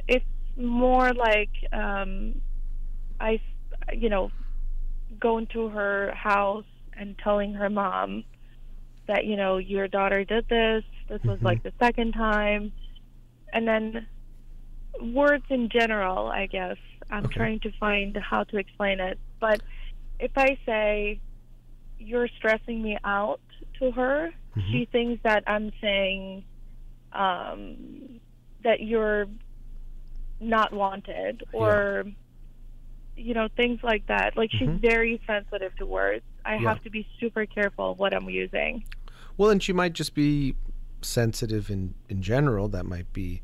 it's more like, you know, going to her house and telling her mom that, you know, your daughter did this. This was like the second time. And then words in general, I guess. I'm trying to find how to explain it. But if I say, you're stressing me out to her, she thinks that I'm saying that you're not wanted, or, you know, things like that. Like, she's very sensitive to words. I have to be super careful of what I'm using. Well, and she might just be sensitive in general. That might be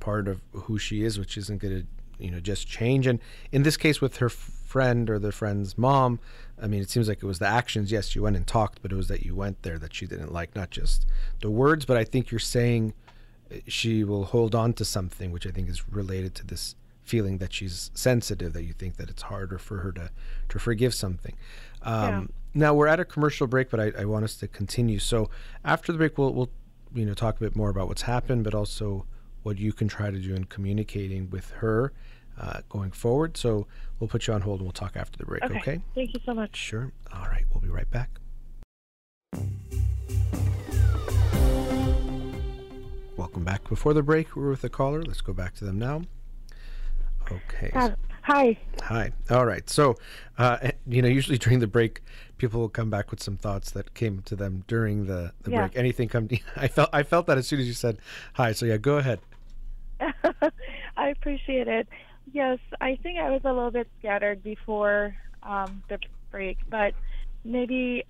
part of who she is, which isn't going to, you know, just change. And in this case with her friend or the friend's mom, I mean, it seems like it was the actions. Yes, you went and talked, but it was that you went there that she didn't like, not just the words. But I think you're saying she will hold on to something, which I think is related to this feeling that she's sensitive, that you think that it's harder for her to forgive something. Now we're at a commercial break, but I want us to continue. So after the break, we'll you know, talk a bit more about what's happened, but also what you can try to do in communicating with her going forward. So we'll put you on hold and we'll talk after the break, okay? Thank you so much. Sure. All right. We'll be right back. Welcome back. Before the break, we were with a caller. Let's go back to them now. Okay. Hi. All right. So, you know, usually during the break, people will come back with some thoughts that came to them during the break. Anything come to, I felt that as soon as you said hi. So, yeah, go ahead. I appreciate it. Yes, I think I was a little bit scattered before the break, but maybe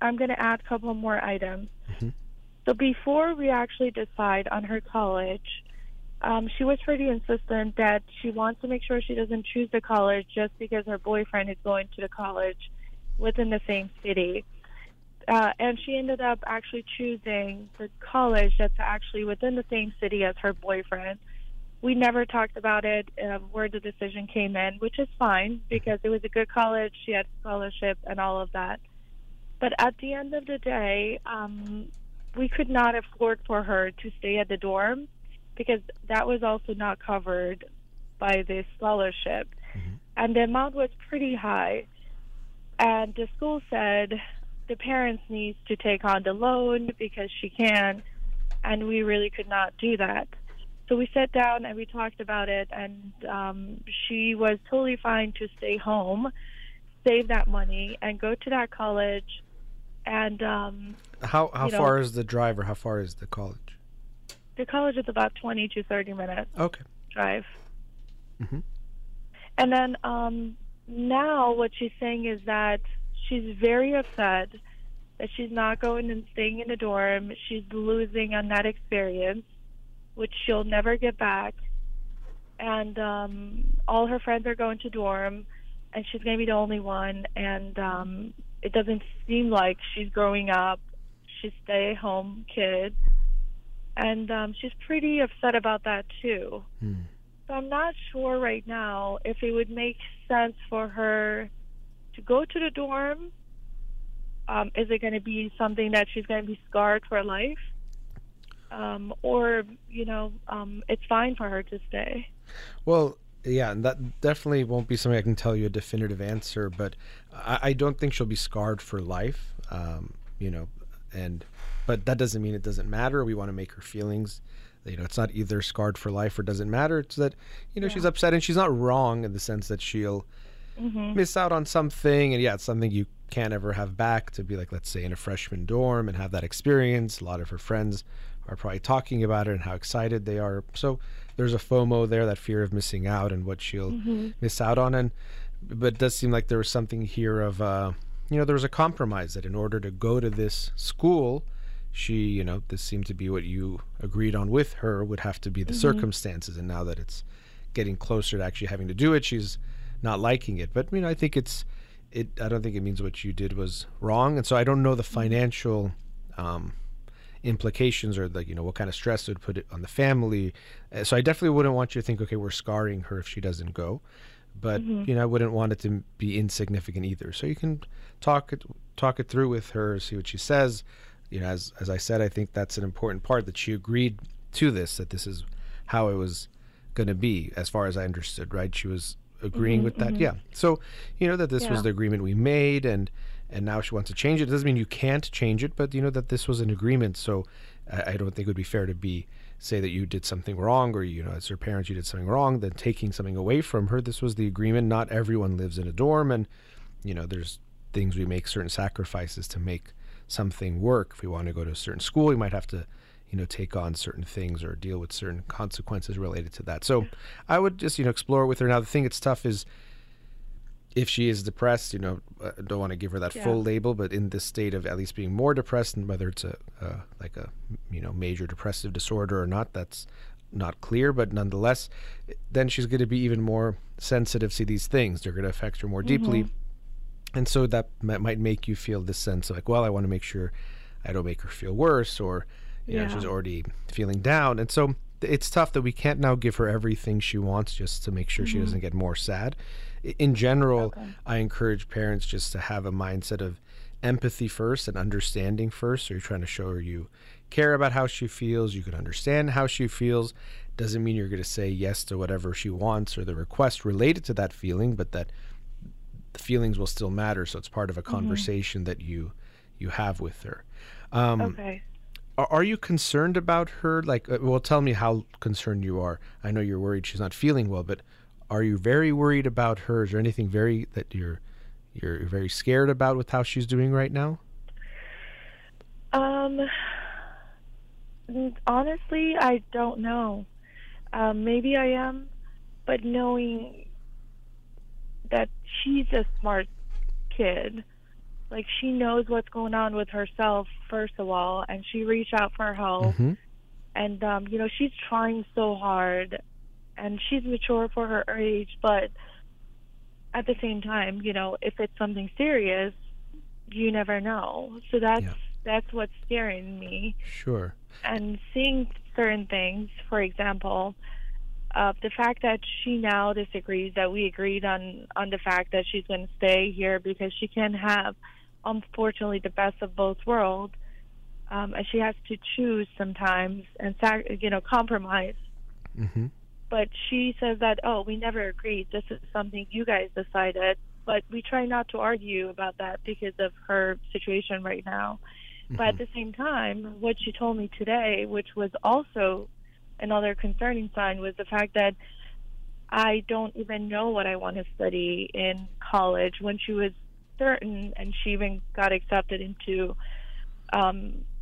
I'm going to add a couple more items. So before we actually decide on her college, she was pretty insistent that she wants to make sure she doesn't choose the college just because her boyfriend is going to the college within the same city. And she ended up actually choosing the college that's actually within the same city as her boyfriend. We never talked about it, where the decision came in, which is fine because it was a good college. She had scholarship and all of that. But at the end of the day, we could not afford for her to stay at the dorm, because that was also not covered by the scholarship. And the amount was pretty high. And the school said the parents need to take on the loan because she can, and we really could not do that. So we sat down and we talked about it, and she was totally fine to stay home, save that money, and go to that college. And how far is the drive, or how far is the college? The college is about 20 to 30 minutes drive. And then now what she's saying is that she's very upset that she's not going and staying in the dorm. She's losing on that experience, which she'll never get back. And all her friends are going to dorm, and she's going to be the only one. And it doesn't seem like she's growing up. She's a stay-at-home kid. And she's pretty upset about that, too. So I'm not sure right now if it would make sense for her to go to the dorm. Is it going to be something that she's going to be scarred for life? Or, you know, it's fine for her to stay. Well, yeah, and that definitely won't be something I can tell you a definitive answer, but I don't think she'll be scarred for life, you know, and... But that doesn't mean it doesn't matter. We want to make her feelings, you know, it's not either scarred for life or doesn't matter. It's that, you know, she's upset, and she's not wrong in the sense that she'll miss out on something. And yeah, it's something you can't ever have back, to be like, let's say in a freshman dorm and have that experience. A lot of her friends are probably talking about it and how excited they are. So there's a FOMO there, that fear of missing out and what she'll miss out on. And, but it does seem like there was something here of, you know, there was a compromise that in order to go to this school, she, you know, this seemed to be what you agreed on with her would have to be the circumstances. And now that it's getting closer to actually having to do it, she's not liking it. But, you know, I think it's, I don't think it means what you did was wrong. And so I don't know the financial implications or, like, you know, what kind of stress it would put it on the family. So I definitely wouldn't want you to think, okay, we're scarring her if she doesn't go. But, you know, I wouldn't want it to be insignificant either. So you can talk it through with her, see what she says. You know, as I said, I think that's an important part, that she agreed to this, that this is how it was going to be, as far as I understood, right? She was agreeing with that. Yeah. So, you know, that this was the agreement we made, and now she wants to change it. It doesn't mean you can't change it, but you know that this was an agreement. So I don't think it would be fair to say that you did something wrong, or, you know, as her parents, you did something wrong, then taking something away from her. This was the agreement. Not everyone lives in a dorm, and, you know, there's things we make, certain sacrifices to make something work. If we want to go to a certain school, we might have to, you know, take on certain things or deal with certain consequences related to that. So I would just, you know, explore with her. Now, the thing that's tough is if she is depressed, you know, I don't want to give her that full label, but in this state of at least being more depressed, and whether it's a you know, major depressive disorder or not, that's not clear. But nonetheless, then she's going to be even more sensitive to these things. They're going to affect her more deeply. And so that might make you feel this sense of like, well, I want to make sure I don't make her feel worse, or, you know, she's already feeling down. And so it's tough that we can't now give her everything she wants just to make sure she doesn't get more sad. In general, I encourage parents just to have a mindset of empathy first and understanding first. So you're trying to show her you care about how she feels. You can understand how she feels. Doesn't mean you're going to say yes to whatever she wants or the request related to that feeling, but that the feelings will still matter. So it's part of a conversation that you have with her. Are you concerned about her? Like, well, tell me how concerned you are. I know you're worried she's not feeling well, but are you very worried about her? Is there anything that you're very scared about with how she's doing right now? Honestly, I don't know. Maybe I am, but knowing that she's a smart kid, like, she knows what's going on with herself, first of all, and she reached out for help. And, you know, she's trying so hard, and she's mature for her age, but at the same time, you know, if it's something serious, you never know. So that's what's scaring me. Sure. And seeing certain things, for example, the fact that she now disagrees that we agreed on the fact that she's going to stay here, because she can't have, unfortunately, the best of both worlds, and she has to choose sometimes and, you know, compromise. But she says that, oh, we never agreed, this is something you guys decided, but we try not to argue about that because of her situation right now. But at the same time, what she told me today, which was also another concerning sign, was the fact that I don't even know what I want to study in college, when she was certain, and she even got accepted into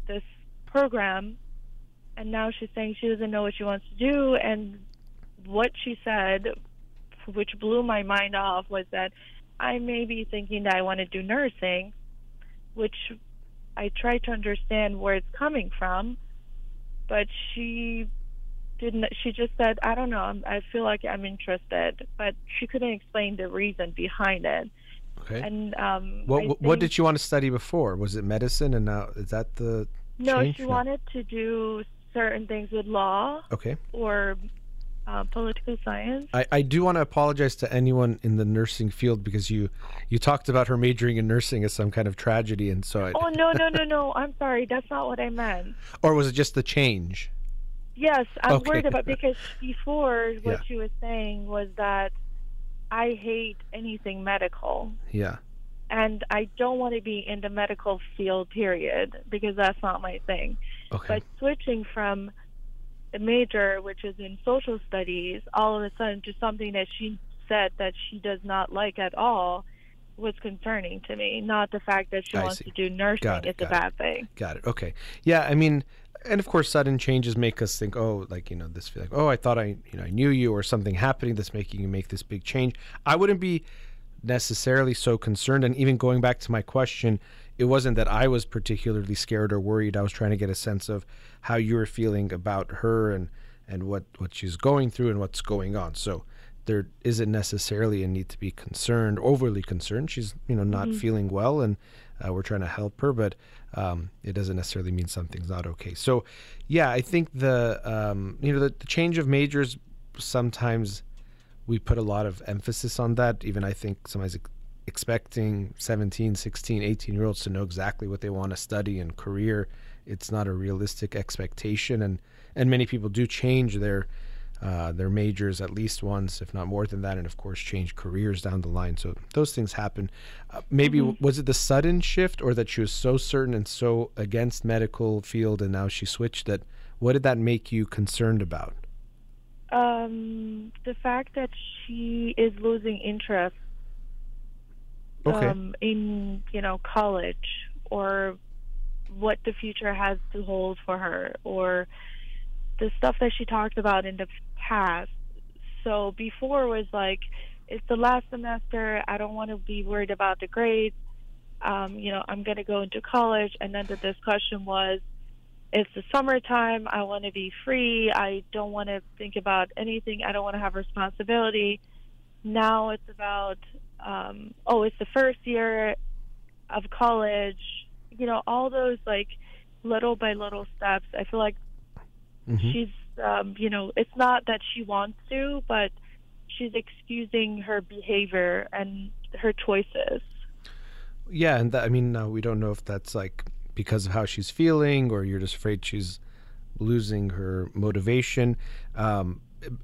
this program, and now she's saying she doesn't know what she wants to do. And what she said, which blew my mind off, was that I may be thinking that I want to do nursing, which I tried to understand where it's coming from, but she didn't. She just said, I don't know, I feel like I'm interested, but she couldn't explain the reason behind it. Okay. And what did she want to study before? Was it medicine, and now is that the change? She wanted to do certain things with law, or political science. I do want to apologize to anyone in the nursing field, because you talked about her majoring in nursing as some kind of tragedy, and so I... Oh, no, I'm sorry, that's not what I meant. Or was it just the change? Yes, I'm worried about, because before what she was saying was that I hate anything medical. Yeah. And I don't want to be in the medical field, period, because that's not my thing. Okay. But switching from a major, which is in social studies, all of a sudden to something that she said that she does not like at all, was concerning to me. Not the fact that she wants to do nursing is a bad thing. Got it. Okay. Yeah, I mean... And of course, sudden changes make us think, oh, like, you know, this feel like, oh, I thought I knew you, or something happening that's making you make this big change. I wouldn't be necessarily so concerned. And even going back to my question, it wasn't that I was particularly scared or worried. I was trying to get a sense of how you were feeling about her and what she's going through and what's going on. So there isn't necessarily a need to be concerned, overly concerned. She's, you know, not feeling well, and we're trying to help her, but it doesn't necessarily mean something's not okay. So yeah, I think the change of majors, sometimes we put a lot of emphasis on that. Even I think somebody's expecting 17, 16, 18-year-olds to know exactly what they want to study and career. It's not a realistic expectation, and many people do change their majors at least once, if not more than that, and of course change careers down the line. So those things happen. Maybe was it the sudden shift, or that she was so certain and so against medical field and now she switched that? What did that make you concerned about? The fact that she is losing interest in, you know, college, or what the future has to hold for her, or the stuff that she talked about in the past. So before was like, it's the last semester, I don't want to be worried about the grades, I'm going to go into college. And then the discussion was, it's the summertime, I want to be free, I don't want to think about anything, I don't want to have responsibility. Now it's about, it's the first year of college, all those like little by little steps. I feel like she's, it's not that she wants to, but she's excusing her behavior and her choices. Yeah, and we don't know if that's like because of how she's feeling, or you're just afraid she's losing her motivation.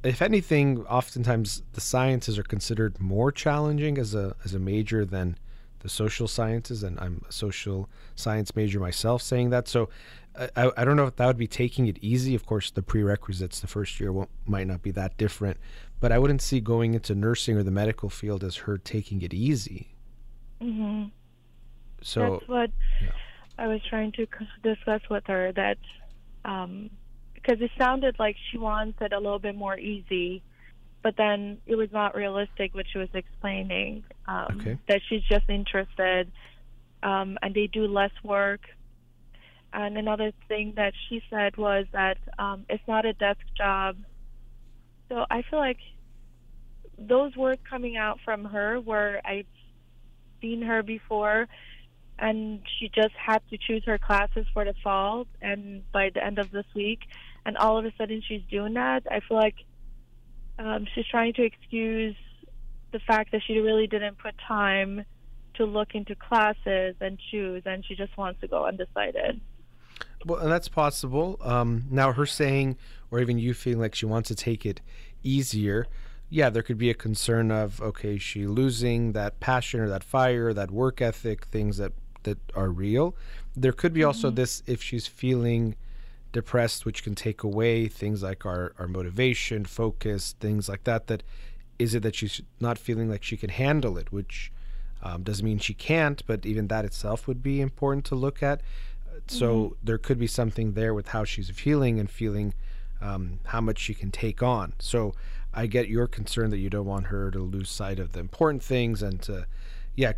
If anything, oftentimes the sciences are considered more challenging as a major than the social sciences, and I'm a social science major myself saying that. So I don't know if that would be taking it easy. Of course, the prerequisites the first year might not be that different, but I wouldn't see going into nursing or the medical field as her taking it easy. Mm-hmm. So that's what I was trying to discuss with her, that because it sounded like she wants it a little bit more easy, but then it was not realistic what she was explaining, that she's just interested, and they do less work. And another thing that she said was that it's not a desk job. So I feel like those words coming out from her were, I've seen her before, and she just had to choose her classes for the fall and by the end of this week, and all of a sudden she's doing that. I feel like she's trying to excuse the fact that she really didn't put time to look into classes and choose, and she just wants to go undecided. Well, and that's possible. Now her saying, or even you feeling like she wants to take it easier, yeah, there could be a concern of, okay, she losing that passion or that fire, that work ethic, things that are real. There could be also this, if she's feeling depressed, which can take away things like our motivation, focus, things like that is it that she's not feeling like she can handle it, which doesn't mean she can't, but even that itself would be important to look at. So there could be something there with how she's feeling and feeling how much she can take on. So I get your concern that you don't want her to lose sight of the important things, and to,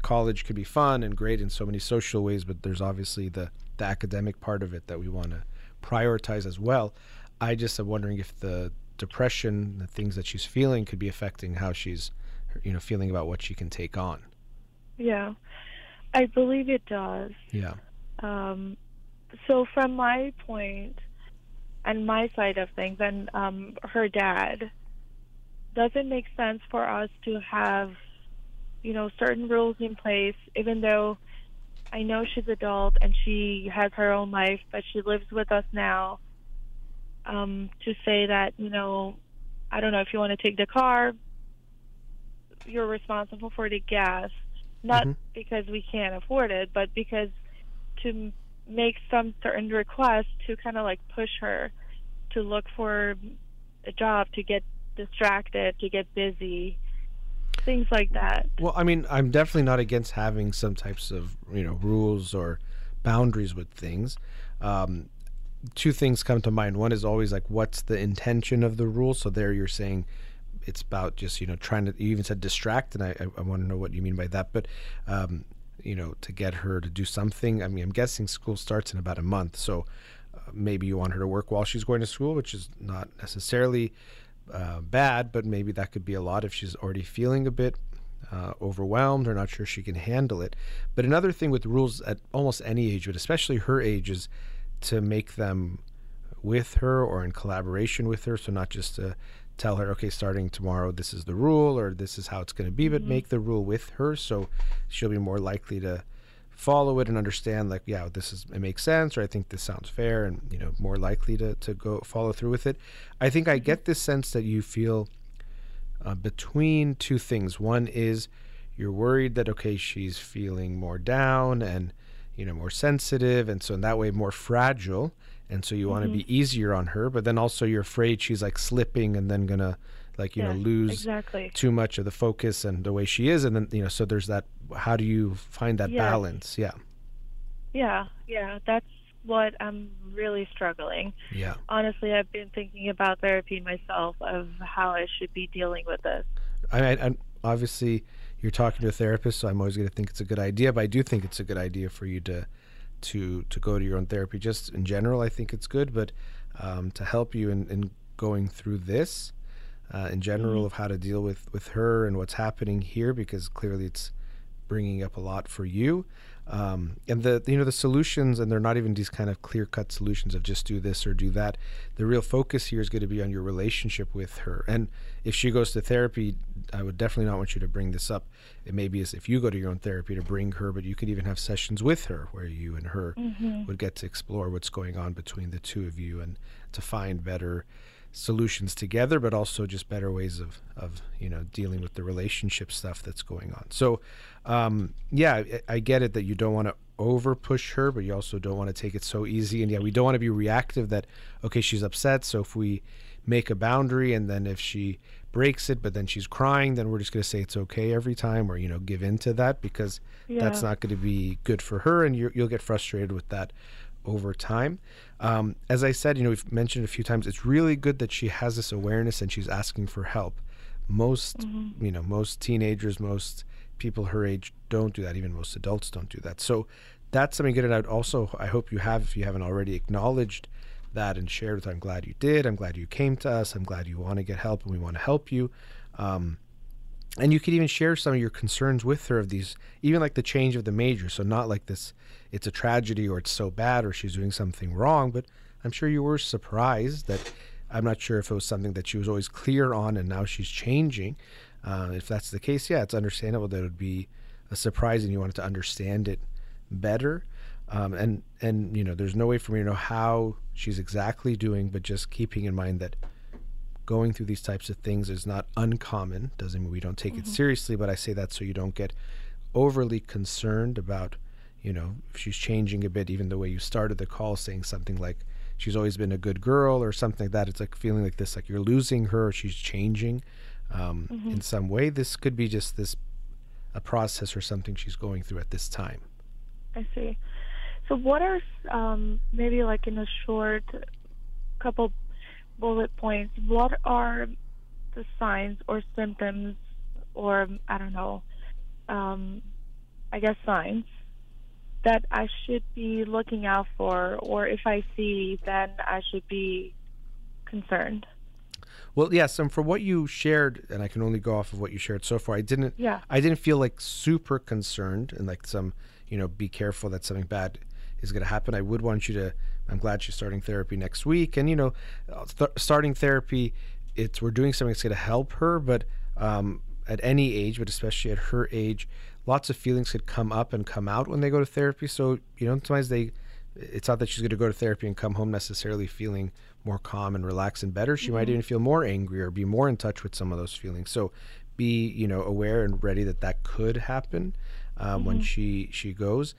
college could be fun and great in so many social ways, but there's obviously the academic part of it that we want to prioritize as well. I just am wondering if the depression, the things that she's feeling, could be affecting how she's, feeling about what she can take on. Yeah, I believe it does. Yeah. So from my point and my side of things, and her dad, does it make sense for us to have, certain rules in place, even though I know she's adult and she has her own life, but she lives with us now, to say that, I don't know, if you want to take the car, you're responsible for the gas. Not because we can't afford it, but because to make some certain request to kind of like push her to look for a job, to get distracted, to get busy, things like that. Well, I'm definitely not against having some types of, rules or boundaries with things. Two things come to mind. One is always like, what's the intention of the rule? So there you're saying, it's about just, trying to, you even said distract, and I want to know what you mean by that. But you know, to get her to do something. I mean, I'm guessing school starts in about a month, so maybe you want her to work while she's going to school, which is not necessarily bad, but maybe that could be a lot if she's already feeling a bit overwhelmed or not sure she can handle it. But another thing with rules at almost any age, but especially her age, is to make them with her or in collaboration with her. So not just to tell her, okay, starting tomorrow, this is the rule or this is how it's going to be, but make the rule with her, so she'll be more likely to follow it and understand, like, yeah, this is, it makes sense, or I think this sounds fair, and, you know, more likely to go follow through with it. I think I get this sense that you feel between two things. One is you're worried that, okay, she's feeling more down and, you know, more sensitive, and so in that way more fragile, and so you want to be easier on her, but then also you're afraid she's like slipping and then gonna, like, you know, lose too much of the focus and the way she is, and then, you know, so there's that. How do you find that balance? That's what I'm really struggling. Yeah, honestly, I've been thinking about therapy myself of how I should be dealing with this. I obviously, you're talking to a therapist, so I'm always going to think it's a good idea, but I do think it's a good idea for you to go to your own therapy. Just in general, I think it's good, but to help you in going through this in general, of how to deal with her and what's happening here, because clearly it's bringing up a lot for you. And the solutions, and they're not even these kind of clear-cut solutions of just do this or do that. The real focus here is going to be on your relationship with her. And if she goes to therapy, I would definitely not want you to bring this up. It maybe is if you go to your own therapy to bring her, but you could even have sessions with her where you and her would get to explore what's going on between the two of you and to find better solutions together, but also just better ways of you know, dealing with the relationship stuff that's going on. So I get it that you don't want to over push her, but you also don't want to take it so easy. And we don't want to be reactive that, okay, she's upset, so if we make a boundary and then if she breaks it but then she's crying, then we're just going to say it's okay every time, or, you know, give in to that, because that's not going to be good for her, and you'll get frustrated with that over time. As I said, you know, we've mentioned a few times, it's really good that she has this awareness and she's asking for help. Most, you know, most teenagers, most people her age don't do that. Even most adults don't do that. So that's something good. And I hope you have, if you haven't already, acknowledged that and shared with her. I'm glad you did. I'm glad you came to us. I'm glad you want to get help and we want to help you. And you could even share some of your concerns with her of these, even like the change of the major. So not like this, it's a tragedy or it's so bad or she's doing something wrong, but I'm sure you were surprised that, I'm not sure if it was something that she was always clear on and now she's changing. If that's the case, it's understandable that it would be a surprise and you wanted to understand it better. And you know, there's no way for me to know how she's exactly doing, but just keeping in mind that going through these types of things is not uncommon. Doesn't mean we don't take it seriously, but I say that so you don't get overly concerned about, you know, if she's changing a bit, even the way you started the call saying something like, she's always been a good girl or something like that. It's like feeling like this, like you're losing her, or she's changing in some way. This could be just a process or something she's going through at this time. I see. So what are maybe like in a short couple bullet points, what are the signs or symptoms, or I don't know, I guess signs that I should be looking out for, or if I see, then I should be concerned? Well, yes, and from what you shared, and I can only go off of what you shared so far, I didn't feel like super concerned and like some, you know, be careful that something bad is going to happen. I would want you to, I'm glad she's starting therapy next week. And, you know, starting therapy, we're doing something that's going to help her, but at any age, but especially at her age, lots of feelings could come up and come out when they go to therapy. So, you know, sometimes it's not that she's going to go to therapy and come home necessarily feeling more calm and relaxed and better. She might even feel more angry or be more in touch with some of those feelings. So be, you know, aware and ready that could happen when she goes.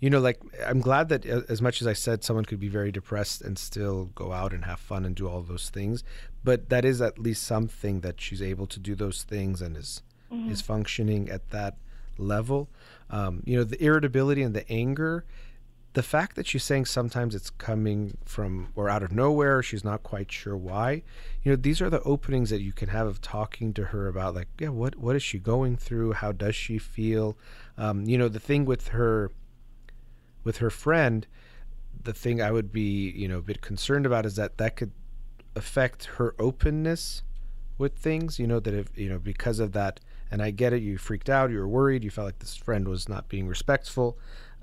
You know, like, I'm glad that as much as I said, someone could be very depressed and still go out and have fun and do all those things, but that is at least something that she's able to do those things and is functioning at that level. You know, the irritability and the anger, The fact that she's saying sometimes it's coming from or out of nowhere, she's not quite sure why. You know, these are the openings that you can have of talking to her about, like, yeah, what is she going through? How does she feel? You know, the thing with her friend, the thing I would be, you know, a bit concerned about is that that could affect her openness with things, you know, that if, you know, because of that, and I get it, you freaked out, you were worried, you felt like this friend was not being respectful,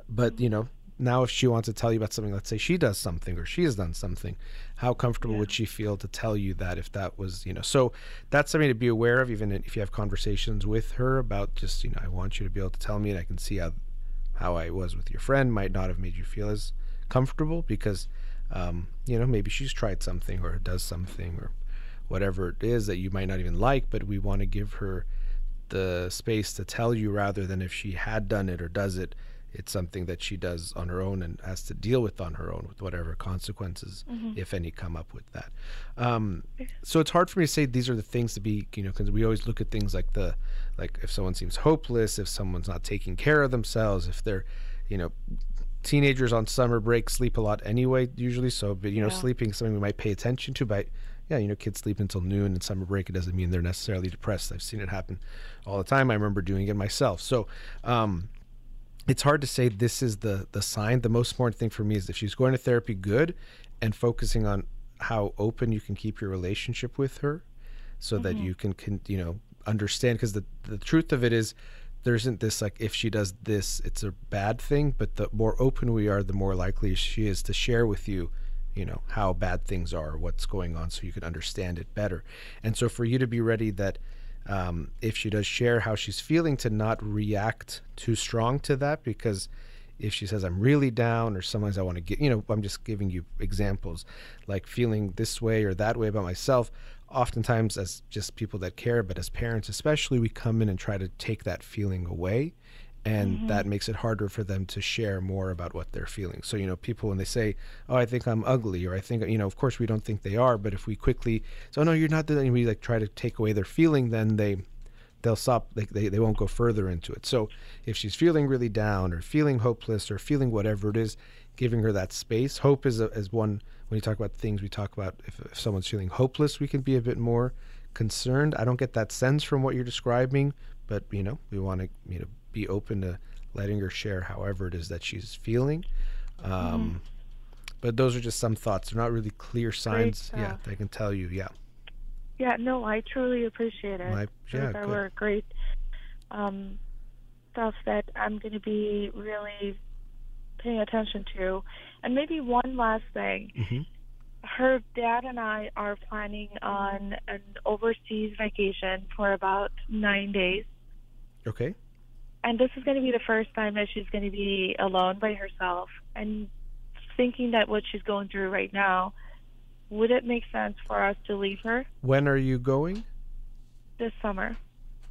but, you know, now if she wants to tell you about something, let's say she does something or she has done something, how comfortable would she feel to tell you that if that was, you know, so that's something to be aware of, even if you have conversations with her about just, you know, I want you to be able to tell me, and I can see how I was with your friend might not have made you feel as comfortable because, you know, maybe she's tried something or does something or whatever it is that you might not even like, but we want to give her the space to tell you rather than if she had done it or does it, it's something that she does on her own and has to deal with on her own with whatever consequences, if any, come up with that. So it's hard for me to say these are the things to be, you know, because we always look at things like the, like if someone seems hopeless, if someone's not taking care of themselves, if they're, you know, teenagers on summer break sleep a lot anyway, usually. So, but, you know, sleeping is something we might pay attention to, but yeah, you know, kids sleep until noon and summer break. It doesn't mean they're necessarily depressed. I've seen it happen all the time. I remember doing it myself. So, it's hard to say this is the sign. The most important thing for me is if she's going to therapy, good, and focusing on how open you can keep your relationship with her so that you can, you know, understand. Because the truth of it is there isn't this, like, if she does this, it's a bad thing. But the more open we are, the more likely she is to share with you, you know, how bad things are, what's going on, so you can understand it better. And so for you to be ready that, if she does share how she's feeling, to not react too strong to that, because if she says I'm really down, or sometimes I want to get, you know, I'm just giving you examples, like feeling this way or that way about myself, oftentimes as just people that care, but as parents especially, we come in and try to take that feeling away, and that makes it harder for them to share more about what they're feeling. So, you know, people when they say, oh, I think I'm ugly, or I think, you know, of course we don't think they are, but if we quickly, so no, you're not, then we like try to take away their feeling, then they'll stop, like they won't go further into it. So if she's feeling really down or feeling hopeless or feeling whatever it is, giving her that space. Hope is as one, when you talk about things, we talk about if someone's feeling hopeless, we can be a bit more concerned. I don't get that sense from what you're describing, but, you know, we want to, you know, be open to letting her share however it is that she's feeling. But those are just some thoughts. They're not really clear signs. Yeah, they can tell you. Yeah. Yeah, no, I truly appreciate it. There were great stuff that I'm going to be really paying attention to. And maybe one last thing. Her dad and I are planning on an overseas vacation for about 9 days. Okay. And this is going to be the first time that she's going to be alone by herself. And thinking that what she's going through right now, would it make sense for us to leave her? When are you going? This summer.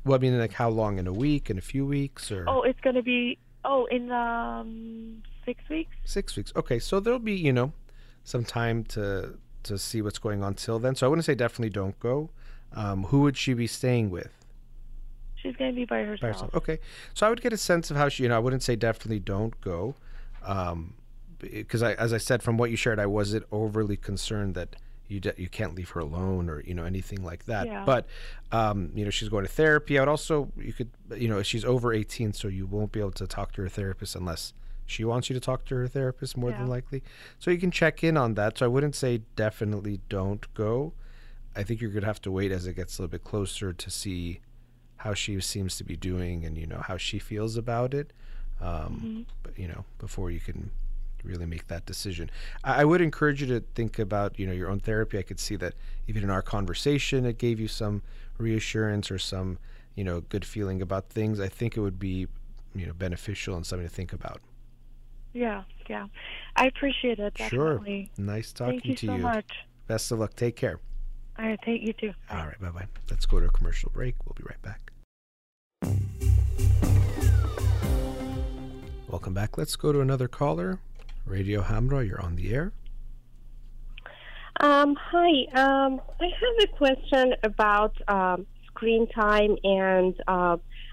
Well, I mean, like how long? In a week? In a few weeks? Or oh, it's going to be, oh, in 6 weeks. 6 weeks. Okay, so there'll be, you know, some time to see what's going on till then. So I wouldn't say definitely don't go. Who would she be staying with? She's going to be by herself. Okay. So I would get a sense of how she, you know, I wouldn't say definitely don't go. Because as I said, from what you shared, I wasn't overly concerned that you can't leave her alone or, you know, anything like that. Yeah. But, you know, she's going to therapy. I would also, you could, you know, she's over 18, so you won't be able to talk to her therapist unless she wants you to talk to her therapist more than likely. So you can check in on that. So I wouldn't say definitely don't go. I think you're going to have to wait as it gets a little bit closer to see how she seems to be doing and, you know, how she feels about it, but, you know, before you can really make that decision. I would encourage you to think about, you know, your own therapy. I could see that even in our conversation, it gave you some reassurance or some, you know, good feeling about things. I think it would be, you know, beneficial and something to think about. Yeah, yeah. I appreciate it, definitely. Sure. Nice talking to you. Thank you so much. Best of luck. Take care. All right, thank you too. All right, bye-bye. Let's go to a commercial break. We'll be right back. Welcome back. Let's go to another caller. Radio Hamra, you're on the air. Hi. I have a question about screen time and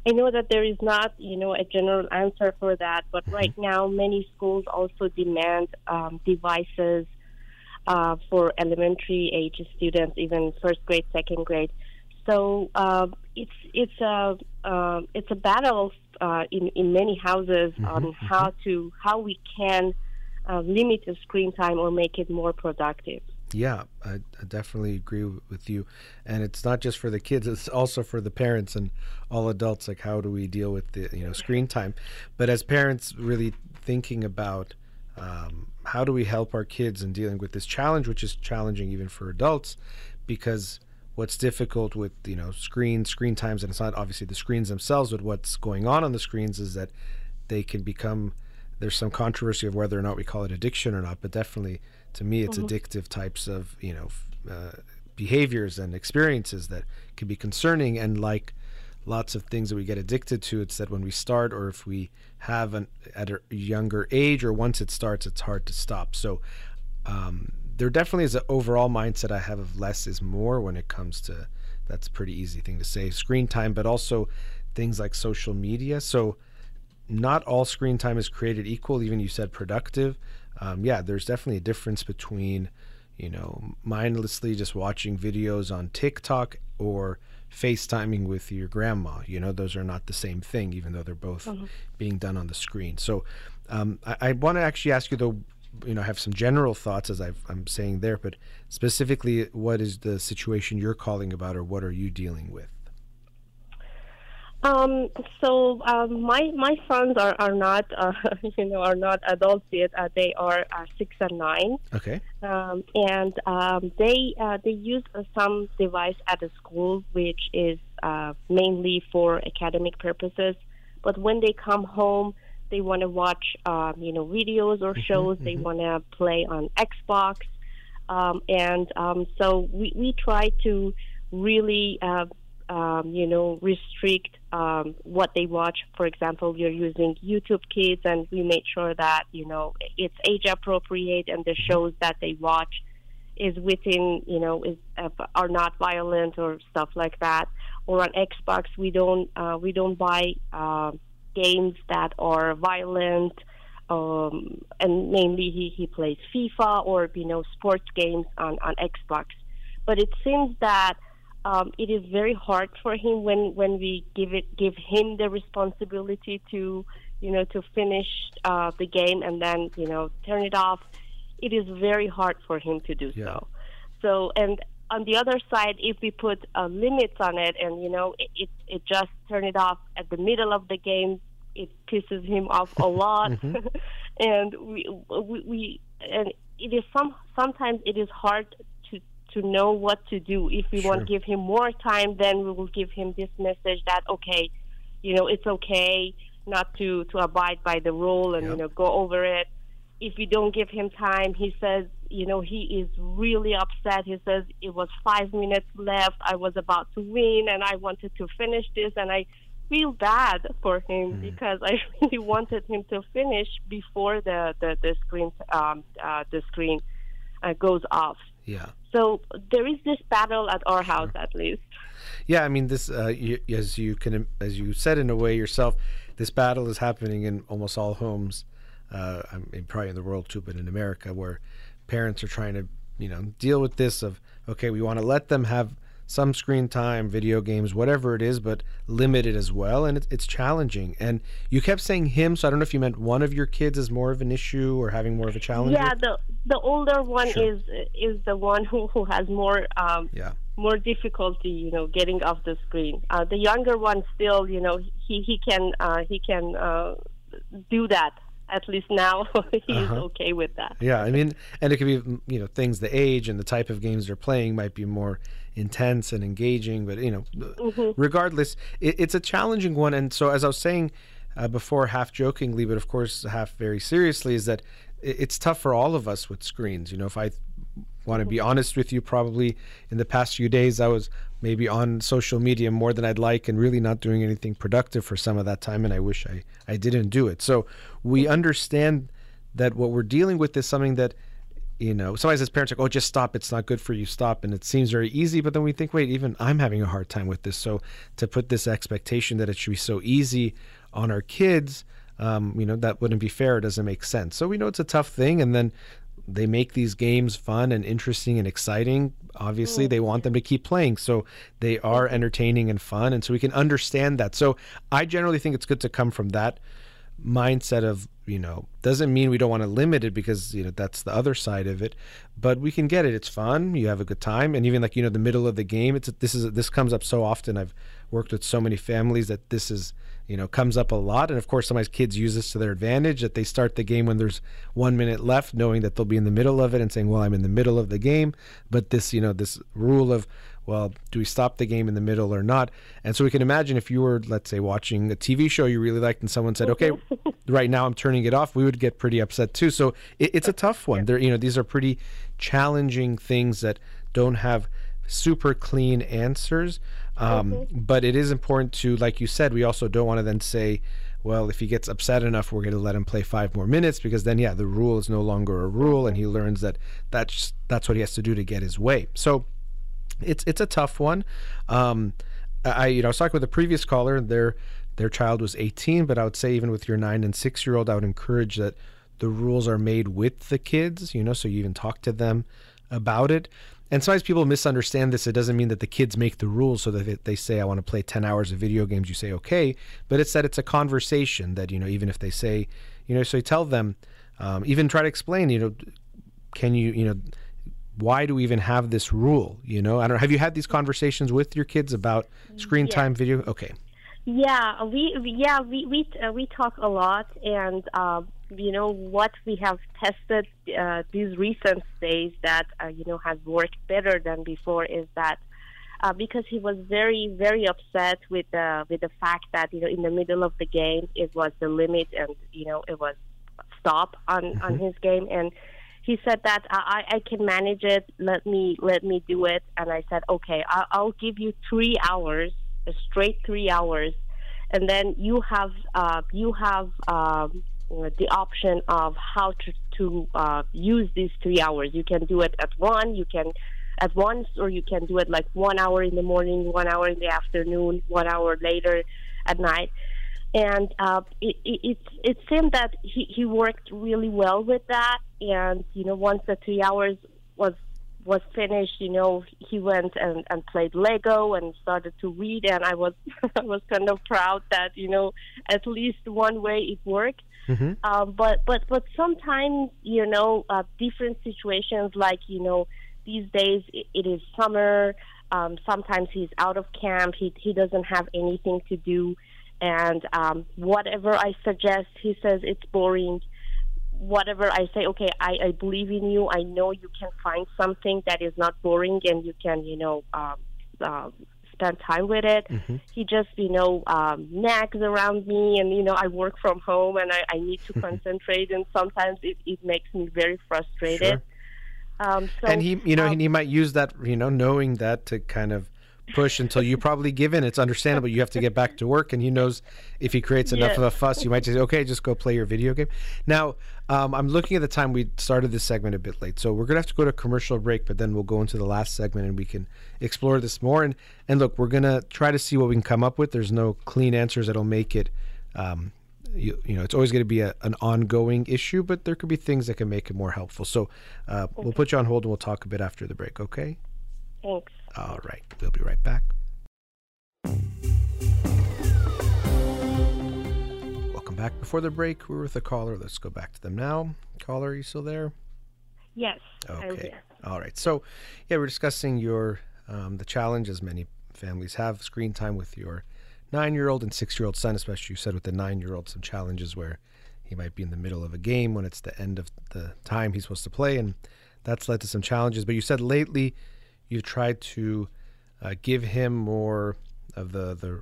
I know that there is not, a general answer for that, but right now many schools also demand devices for elementary age students, even first grade, second grade. So it's a battle in many houses on how we can limit the screen time or make it more productive. Yeah, I definitely agree with you. And it's not just for the kids, it's also for the parents and all adults. Like, how do we deal with the screen time? But as parents, really thinking about how do we help our kids in dealing with this challenge, which is challenging even for adults, because what's difficult with screen times, and it's not obviously the screens themselves, but what's going on the screens is that they can become, there's some controversy of whether or not we call it addiction or not, but definitely to me it's addictive types of behaviors and experiences that can be concerning. And like lots of things that we get addicted to, it's that when we start, or if we have at a younger age, or once it starts, it's hard to stop. So there definitely is an overall mindset I have of less is more when it comes to, that's a pretty easy thing to say, screen time, but also things like social media. So not all screen time is created equal. Even you said productive. Yeah, there's definitely a difference between, mindlessly just watching videos on TikTok or FaceTiming with your grandma. Those are not the same thing, even though they're both being done on the screen. So I want to actually ask you, though, I have some general thoughts as I'm saying there, but specifically, what is the situation you're calling about, or what are you dealing with? My sons are not are not adults yet. They are 6 and 9. Okay. They use some device at the school, which is mainly for academic purposes. But when they come home, they want to watch videos or shows. They want to play on Xbox, so we try to really restrict what they watch. For example, we are using YouTube Kids, and we make sure that it's age appropriate, and the shows that they watch is within are not violent or stuff like that. Or on Xbox, we don't buy games that are violent, and mainly he plays FIFA or sports games on Xbox. But it seems that it is very hard for him when we give him the responsibility to finish the game and then turn it off. It is very hard for him to do so. So, and on the other side, if we put limits on it and it just turn it off at the middle of the game, it pisses him off a lot. And we and it is sometimes it is hard to know what to do. If we want to give him more time, then we will give him this message that, okay, it's okay not to abide by the rule and, go over it. If we don't give him time, he says, he is really upset. He says, it was 5 minutes left. I was about to win, and I wanted to finish this. And I feel bad for him because I really wanted him to finish before the screen goes off. Yeah. So there is this battle at our house, at least. Yeah, I mean, this as you said in a way yourself, this battle is happening in almost all homes. I mean, probably in the world too, but in America, where parents are trying to deal with this of, okay, we want to let them have some screen time, video games, whatever it is, but limit it as well. And it's challenging. And you kept saying him, so I don't know if you meant one of your kids is more of an issue or having more of a challenge. Yeah, the older one is the one who has more more difficulty, getting off the screen. The younger one still, he can do that. At least now he's okay with that. Yeah, I mean, and it could be, things, the age and the type of games they're playing might be more intense and engaging, but, regardless, it's a challenging one. And so, as I was saying before, half jokingly, but of course half very seriously, is that it's tough for all of us with screens. If I want to be honest with you, probably in the past few days, I was maybe on social media more than I'd like and really not doing anything productive for some of that time, and I wish I didn't do it. So we understand that what we're dealing with is something that you know, sometimes as parents are like, oh, just stop, it's not good for you, stop. And it seems very easy, but then we think, wait, even I'm having a hard time with this. So to put this expectation that it should be so easy on our kids, you know, that wouldn't be fair. It doesn't make sense. So we know it's a tough thing. And then they make these games fun and interesting and exciting. Obviously, they want them to keep playing. So they are entertaining and fun. And so we can understand that. So I generally think it's good to come from that mindset of, you know, doesn't mean we don't want to limit it, because, you know, that's the other side of it, but we can get it. It's fun. You have a good time. And even like, you know, the middle of the game, it's, this comes up so often. I've worked with so many families that this is, you know, comes up a lot. And of course, sometimes kids use this to their advantage, that they start the game when there's 1 minute left, knowing that they'll be in the middle of it and saying, well, I'm in the middle of the game. But this, you know, this rule of, well, do we stop the game in the middle or not? And so we can imagine if you were, let's say, watching a TV show you really liked and someone said, okay, right now I'm turning it off, we would get pretty upset too. So it's a tough one. There, you know, these are pretty challenging things that don't have super clean answers. But it is important to, like you said, we also don't want to then say, well, if he gets upset enough, we're going to let him play 5 more minutes, because then, yeah, the rule is no longer a rule, and he learns that that's what he has to do to get his way. So it's a tough one. I was talking with a previous caller, and their child was 18, but I would say even with your 9- and 6-year-old, I would encourage that the rules are made with the kids, you know, so you even talk to them about it. And sometimes people misunderstand this. It doesn't mean that the kids make the rules, so that they say, I want to play 10 hours of video games. You say, okay. But it's that it's a conversation that, you know, even if they say, you know, so you tell them, even try to explain, you know, can you, you know, why do we even have this rule? You know, I don't know. Have you had these conversations with your kids about screen time, video? Okay. Yeah, we talk a lot, and you know what we have tested these recent days that you know has worked better than before is that because he was very, very upset with the fact that, you know, in the middle of the game it was the limit, and you know it was stop on his game, and he said that I can manage it. Let me do it, and I said okay, I'll give you 3 hours. A straight 3 hours, and then you have the option of how to use these 3 hours. You can do it at once, or you can do it like 1 hour in the morning, 1 hour in the afternoon, 1 hour later at night. And it seemed that he worked really well with that. And you know, once the 3 hours was finished, you know, he went and played Lego and started to read, and I was kind of proud that, you know, at least one way it worked. But sometimes, you know, different situations, like, you know, these days it is summer. Sometimes he's out of camp. He doesn't have anything to do, and whatever I suggest, he says it's boring. Whatever I say, okay, I believe in you. I know you can find something that is not boring, and you can, you know, spend time with it. He just, you know, nags around me, and, you know, I work from home, and I need to concentrate, and sometimes it makes me very frustrated. Sure. And he, you know, he might use that, you know, knowing that to kind of push until you probably give in. It's understandable. You have to get back to work, and he knows if he creates enough of a fuss, you might just say, okay, just go play your video game. Now, I'm looking at the time. We started this segment a bit late, so we're going to have to go to a commercial break, but then we'll go into the last segment, and we can explore this more. And look, we're going to try to see what we can come up with. There's no clean answers that'll make it, you know, it's always going to be an ongoing issue, but there could be things that can make it more helpful. So we'll put you on hold, and we'll talk a bit after the break, okay? Thanks. All right. We'll be right back. Welcome back. Before the break, we were with a caller. Let's go back to them now. Caller, are you still there? Yes. Okay. All right. So, yeah, we're discussing your the challenge, as many families have, screen time with your 9-year-old and 6-year-old son, especially you said with the 9-year-old, some challenges where he might be in the middle of a game when it's the end of the time he's supposed to play, and that's led to some challenges. But you said lately you've tried to give him more of the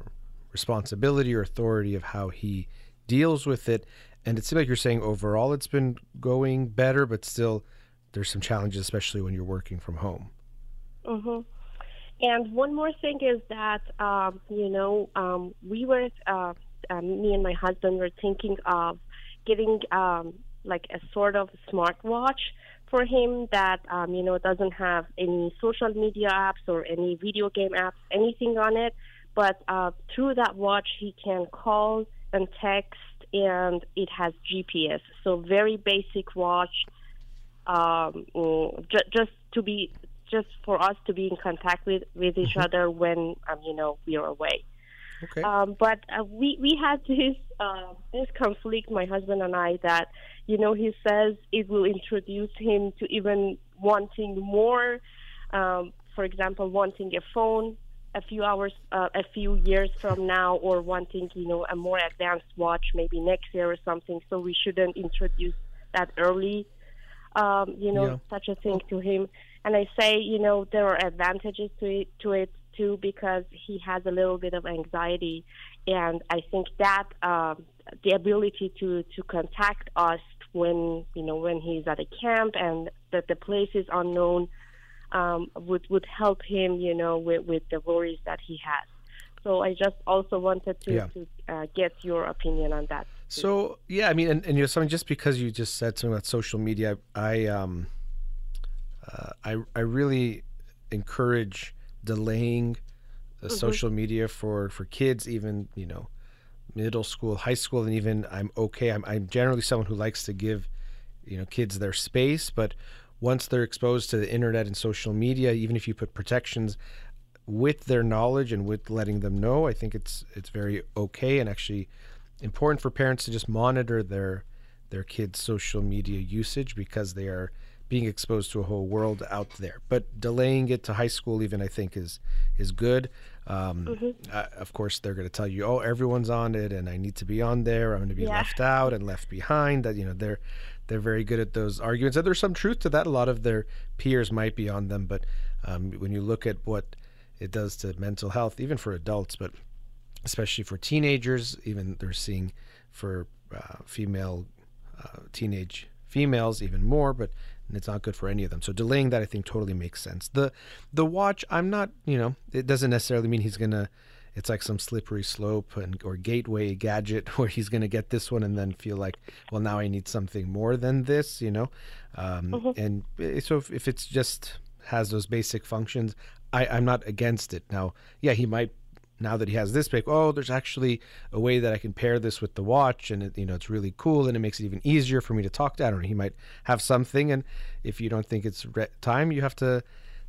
responsibility or authority of how he deals with it. And it seems like you're saying overall it's been going better, but still there's some challenges, especially when you're working from home. And one more thing is that, you know, we were, me and my husband were thinking of getting like a sort of smartwatch for him that, doesn't have any social media apps or any video game apps, anything on it. But through that watch, he can call and text, and it has GPS. So very basic watch, just for us to be in contact with each other when, we are away. Okay. But we had this conflict, my husband and I, that, he says it will introduce him to even wanting more, for example, wanting a phone a few years from now, or wanting, a more advanced watch maybe next year or something. So we shouldn't introduce that early, such a thing to him. And I say, there are advantages to it too, because he has a little bit of anxiety. And I think that the ability to contact us when, when he's at a camp and that the place is unknown, would help him, with the worries that he has. So I just also wanted to get your opinion on that. Too. So, and something, just because you just said something about social media, I really encourage delaying the social media for kids, even, middle school, high school, and even I'm generally someone who likes to give, kids their space, but once they're exposed to the internet and social media, even if you put protections with their knowledge and with letting them know, I think it's very okay and actually important for parents to just monitor their kids' social media usage, because they are being exposed to a whole world out there. But delaying it to high school even, I think, is good. Of course, they're going to tell you, oh, everyone's on it and I need to be on there. I'm going to be left out and left behind. That, they're very good at those arguments. And there's some truth to that. A lot of their peers might be on them. But when you look at what it does to mental health, even for adults, but especially for teenagers, even they're seeing for teenage females even more, but it's not good for any of them. So delaying that, I think, totally makes sense. The watch, I'm not, it doesn't necessarily mean he's going to, it's like some slippery slope or gateway gadget where he's going to get this one and then feel like, well, now I need something more than this, And so if it's just has those basic functions, I'm not against it. Now, he might, now that he has this big, there's actually a way that I can pair this with the watch, and it, it's really cool, and it makes it even easier for me to talk to. I don't know, he might have something, and if you don't think it's time, you have to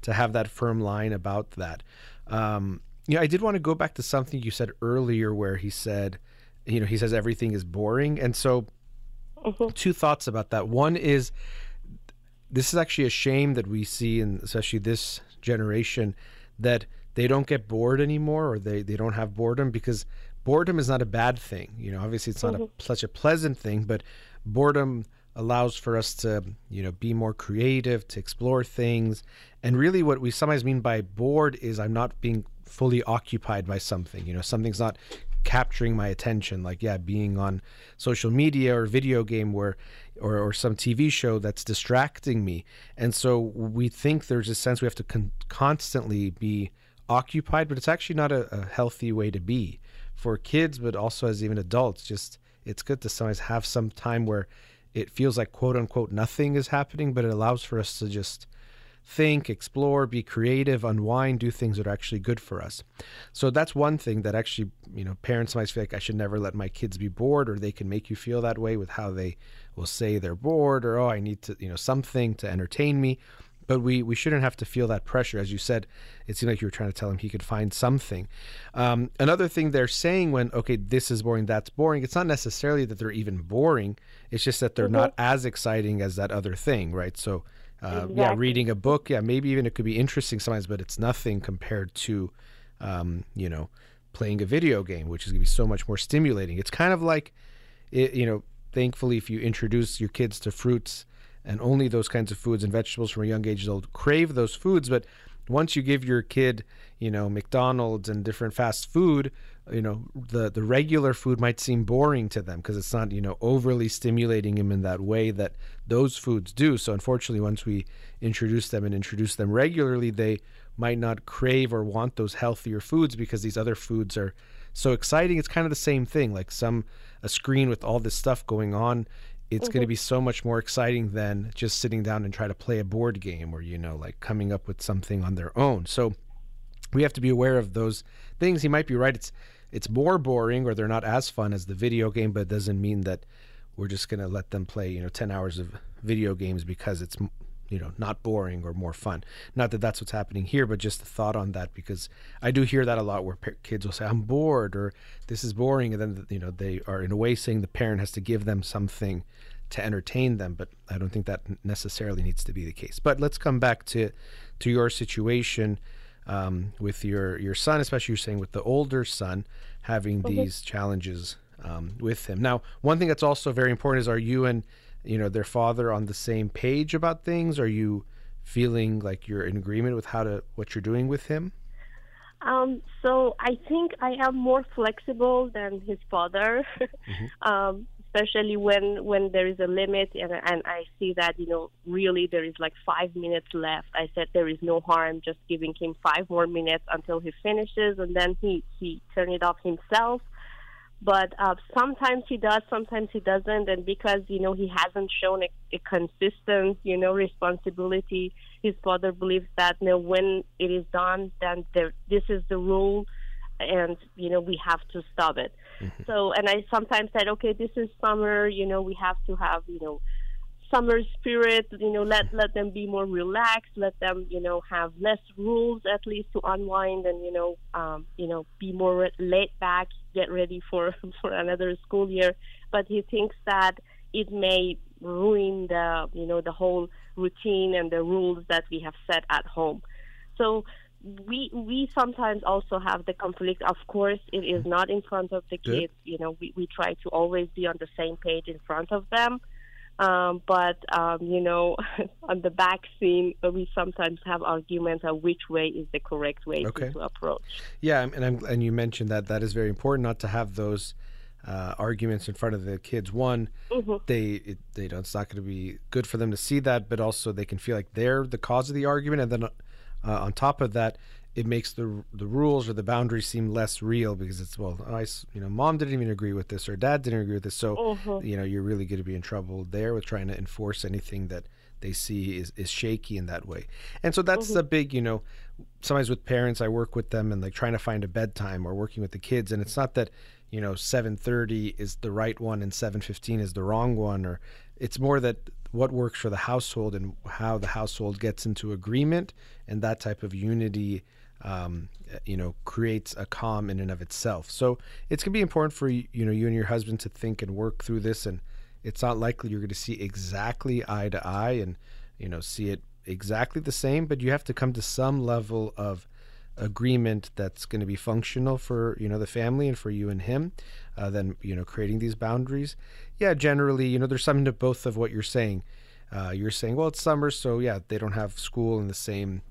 have that firm line about that. I did want to go back to something you said earlier, where he said, he says everything is boring, and so two thoughts about that. One is, this is actually a shame that we see, in especially this generation, that they don't get bored anymore, or they don't have boredom, because boredom is not a bad thing. Obviously it's not such a pleasant thing, but boredom allows for us to, be more creative, to explore things. And really what we sometimes mean by bored is I'm not being fully occupied by something, something's not capturing my attention, like, being on social media or video game or some TV show that's distracting me. And so we think there's a sense we have to constantly be occupied, but it's actually not a healthy way to be for kids, but also as even adults. Just, it's good to sometimes have some time where it feels like, quote unquote, nothing is happening, but it allows for us to just think, explore, be creative, unwind, do things that are actually good for us. So that's one thing that actually, parents might feel like I should never let my kids be bored, or they can make you feel that way with how they will say they're bored, or, I need to, something to entertain me. But we shouldn't have to feel that pressure. As you said, it seemed like you were trying to tell him he could find something. Another thing they're saying when, this is boring, that's boring, it's not necessarily that they're even boring. It's just that they're not as exciting as that other thing, right? So, reading a book, maybe even it could be interesting sometimes, but it's nothing compared to, playing a video game, which is going to be so much more stimulating. It's kind of like, thankfully, if you introduce your kids to fruits and only those kinds of foods and vegetables from a young age, they'll crave those foods. But once you give your kid, McDonald's and different fast food, the regular food might seem boring to them because it's not, overly stimulating them in that way that those foods do. So unfortunately, once we introduce them regularly, they might not crave or want those healthier foods because these other foods are so exciting. It's kind of the same thing, like a screen with all this stuff going on it's going to be so much more exciting than just sitting down and try to play a board game or, you know, like coming up with something on their own. So we have to be aware of those things. He might be right. It's more boring, or they're not as fun as the video game, but it doesn't mean that we're just going to let them play, you know, 10 hours of video games because it's, you know, not boring or more fun. Not that that's what's happening here, but just the thought on that, because I do hear that a lot where kids will say, I'm bored, or this is boring. And then, you know, they are in a way saying the parent has to give them something to entertain them. But I don't think that necessarily needs to be the case. But let's come back to your situation with your son, especially you're saying with the older son, having these challenges with him. Now, one thing that's also very important is, are you and, you know, their father on the same page about things? Are you feeling like you're in agreement with what you're doing with him? So I think I am more flexible than his father, especially when there is a limit and I see that, you know, really there is like 5 minutes left. I said there is no harm just giving him 5 more minutes until he finishes, and then he turn it off himself. But sometimes he does, sometimes he doesn't. And because, you know, he hasn't shown a consistent, you know, responsibility, his father believes that, you know, when it is done, then this is the rule and, you know, we have to stop it. So, and I sometimes said, okay, this is summer, you know, we have to have, you know, summer spirit, you know, let them be more relaxed, let them, you know, have less rules at least to unwind and, you know, be more laid back, get ready for another school year. But he thinks that it may ruin the, you know, the whole routine and the rules that we have set at home. So we sometimes also have the conflict. Of course, it is not in front of the kids. You know, we try to always be on the same page in front of them. But, you know, on the back scene, we sometimes have arguments on which way is the correct way to approach. Yeah, and you mentioned that is very important not to have those arguments in front of the kids. One, they don't. It's not going to be good for them to see that, but also they can feel like they're the cause of the argument. And then on top of that, it makes the rules or the boundaries seem less real because it's, well, you know, mom didn't even agree with this or dad didn't agree with this. So, you know, you're really going to be in trouble there with trying to enforce anything that they see is shaky in that way. And so that's a big, you know, sometimes with parents, I work with them and like trying to find a bedtime or working with the kids. And it's not that, you know, 7:30 is the right one and 7:15 is the wrong one, or it's more that what works for the household and how the household gets into agreement, and that type of unity you know, creates a calm in and of itself. So it's going to be important for, you know, you and your husband to think and work through this. And it's not likely you're going to see exactly eye to eye and, you know, see it exactly the same, but you have to come to some level of agreement that's going to be functional for, you know, the family and for you and him, then, you know, creating these boundaries. Yeah, generally, you know, there's something to both of what you're saying. You're saying, well, it's summer, so yeah, they don't have school in the same,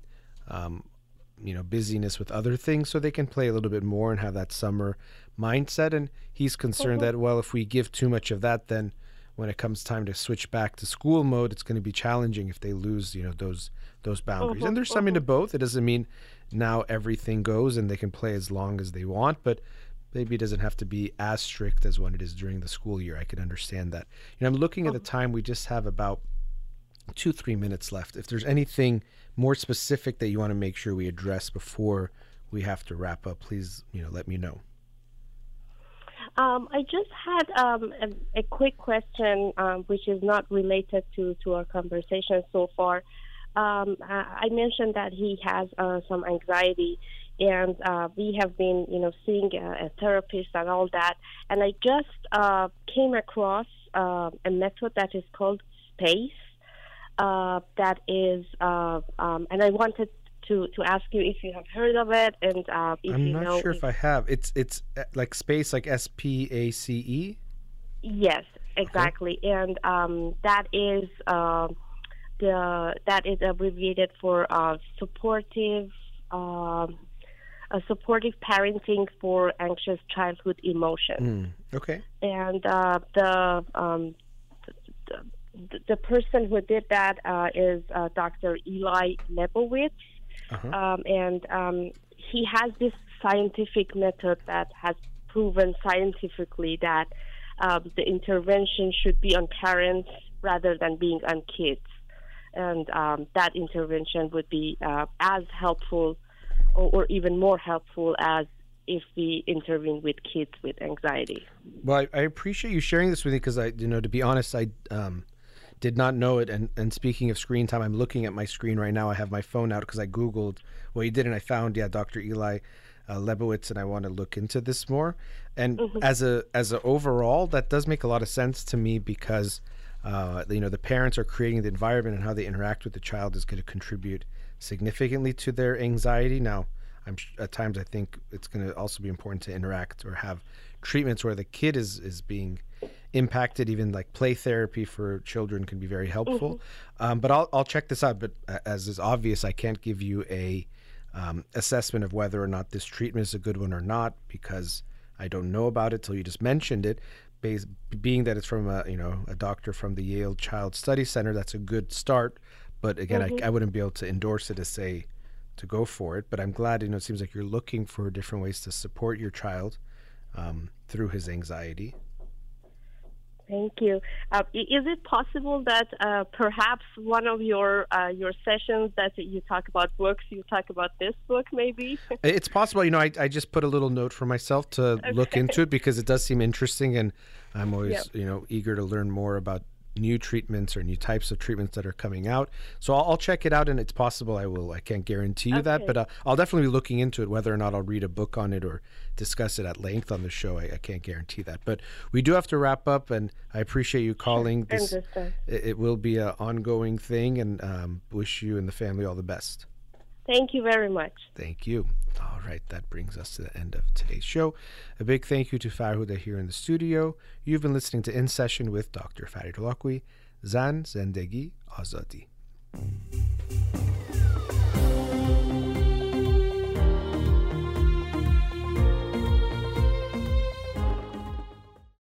you know, busyness with other things, so they can play a little bit more and have that summer mindset. And he's concerned that, well, if we give too much of that, then when it comes time to switch back to school mode, it's going to be challenging if they lose, you know, those boundaries. And there's something to both. It doesn't mean now everything goes and they can play as long as they want, but maybe it doesn't have to be as strict as when it is during the school year. I can understand that. You know, I'm looking at the time. We just have about 2-3 minutes left. If there's anything more specific that you want to make sure we address before we have to wrap up, please, you know, let me know. I just had a quick question, which is not related to our conversation so far. I mentioned that he has some anxiety, and we have been, you know, seeing a therapist and all that. And I just came across a method that is called SPACE. That is, and I wanted to ask you if you have heard of it, and if I'm not sure if I have. It's like SPACE, like SPACE. Yes, exactly, and that is abbreviated for supportive parenting for anxious childhood emotion. And the person who did that is Dr. Eli Lebowitz, and he has this scientific method that has proven scientifically that the intervention should be on parents rather than being on kids. And that intervention would be as helpful or even more helpful as if we intervene with kids with anxiety. Well, I appreciate you sharing this with me because, to be honest, I did not know it. And speaking of screen time, I'm looking at my screen right now. I have my phone out because I Googled what you did, and I found, Dr. Eli Lebowitz, and I want to look into this more. And as a overall, that does make a lot of sense to me because, the parents are creating the environment, and how they interact with the child is going to contribute significantly to their anxiety. Now, at times I think it's going to also be important to interact or have treatments where the kid is being impacted. Even like play therapy for children can be very helpful. But I'll check this out. But as is obvious, I can't give you a assessment of whether or not this treatment is a good one or not because I don't know about it till you just mentioned it. Being that it's from a doctor from the Yale Child Study Center, that's a good start. But again, I wouldn't be able to endorse it to say to go for it. But I'm glad, it seems like you're looking for different ways to support your child through his anxiety. Thank you. Is it possible that perhaps one of your sessions that you talk about books, you talk about this book maybe? It's possible. I just put a little note for myself to look into it because it does seem interesting, and I'm always eager to learn more about new treatments or new types of treatments that are coming out. So I'll check it out, and it's possible I will. I can't guarantee you that, but I'll definitely be looking into it. Whether or not I'll read a book on it or discuss it at length on the show, I can't guarantee that. But we do have to wrap up, and I appreciate you calling. Sure. This, it will be an ongoing thing, and wish you and the family all the best. Thank you very much. Thank you. All right, that brings us to the end of today's show. A big thank you to Farhuda here in the studio. You've been listening to In Session with Dr. Farid Holakouee. Zan Zendegi Azadi.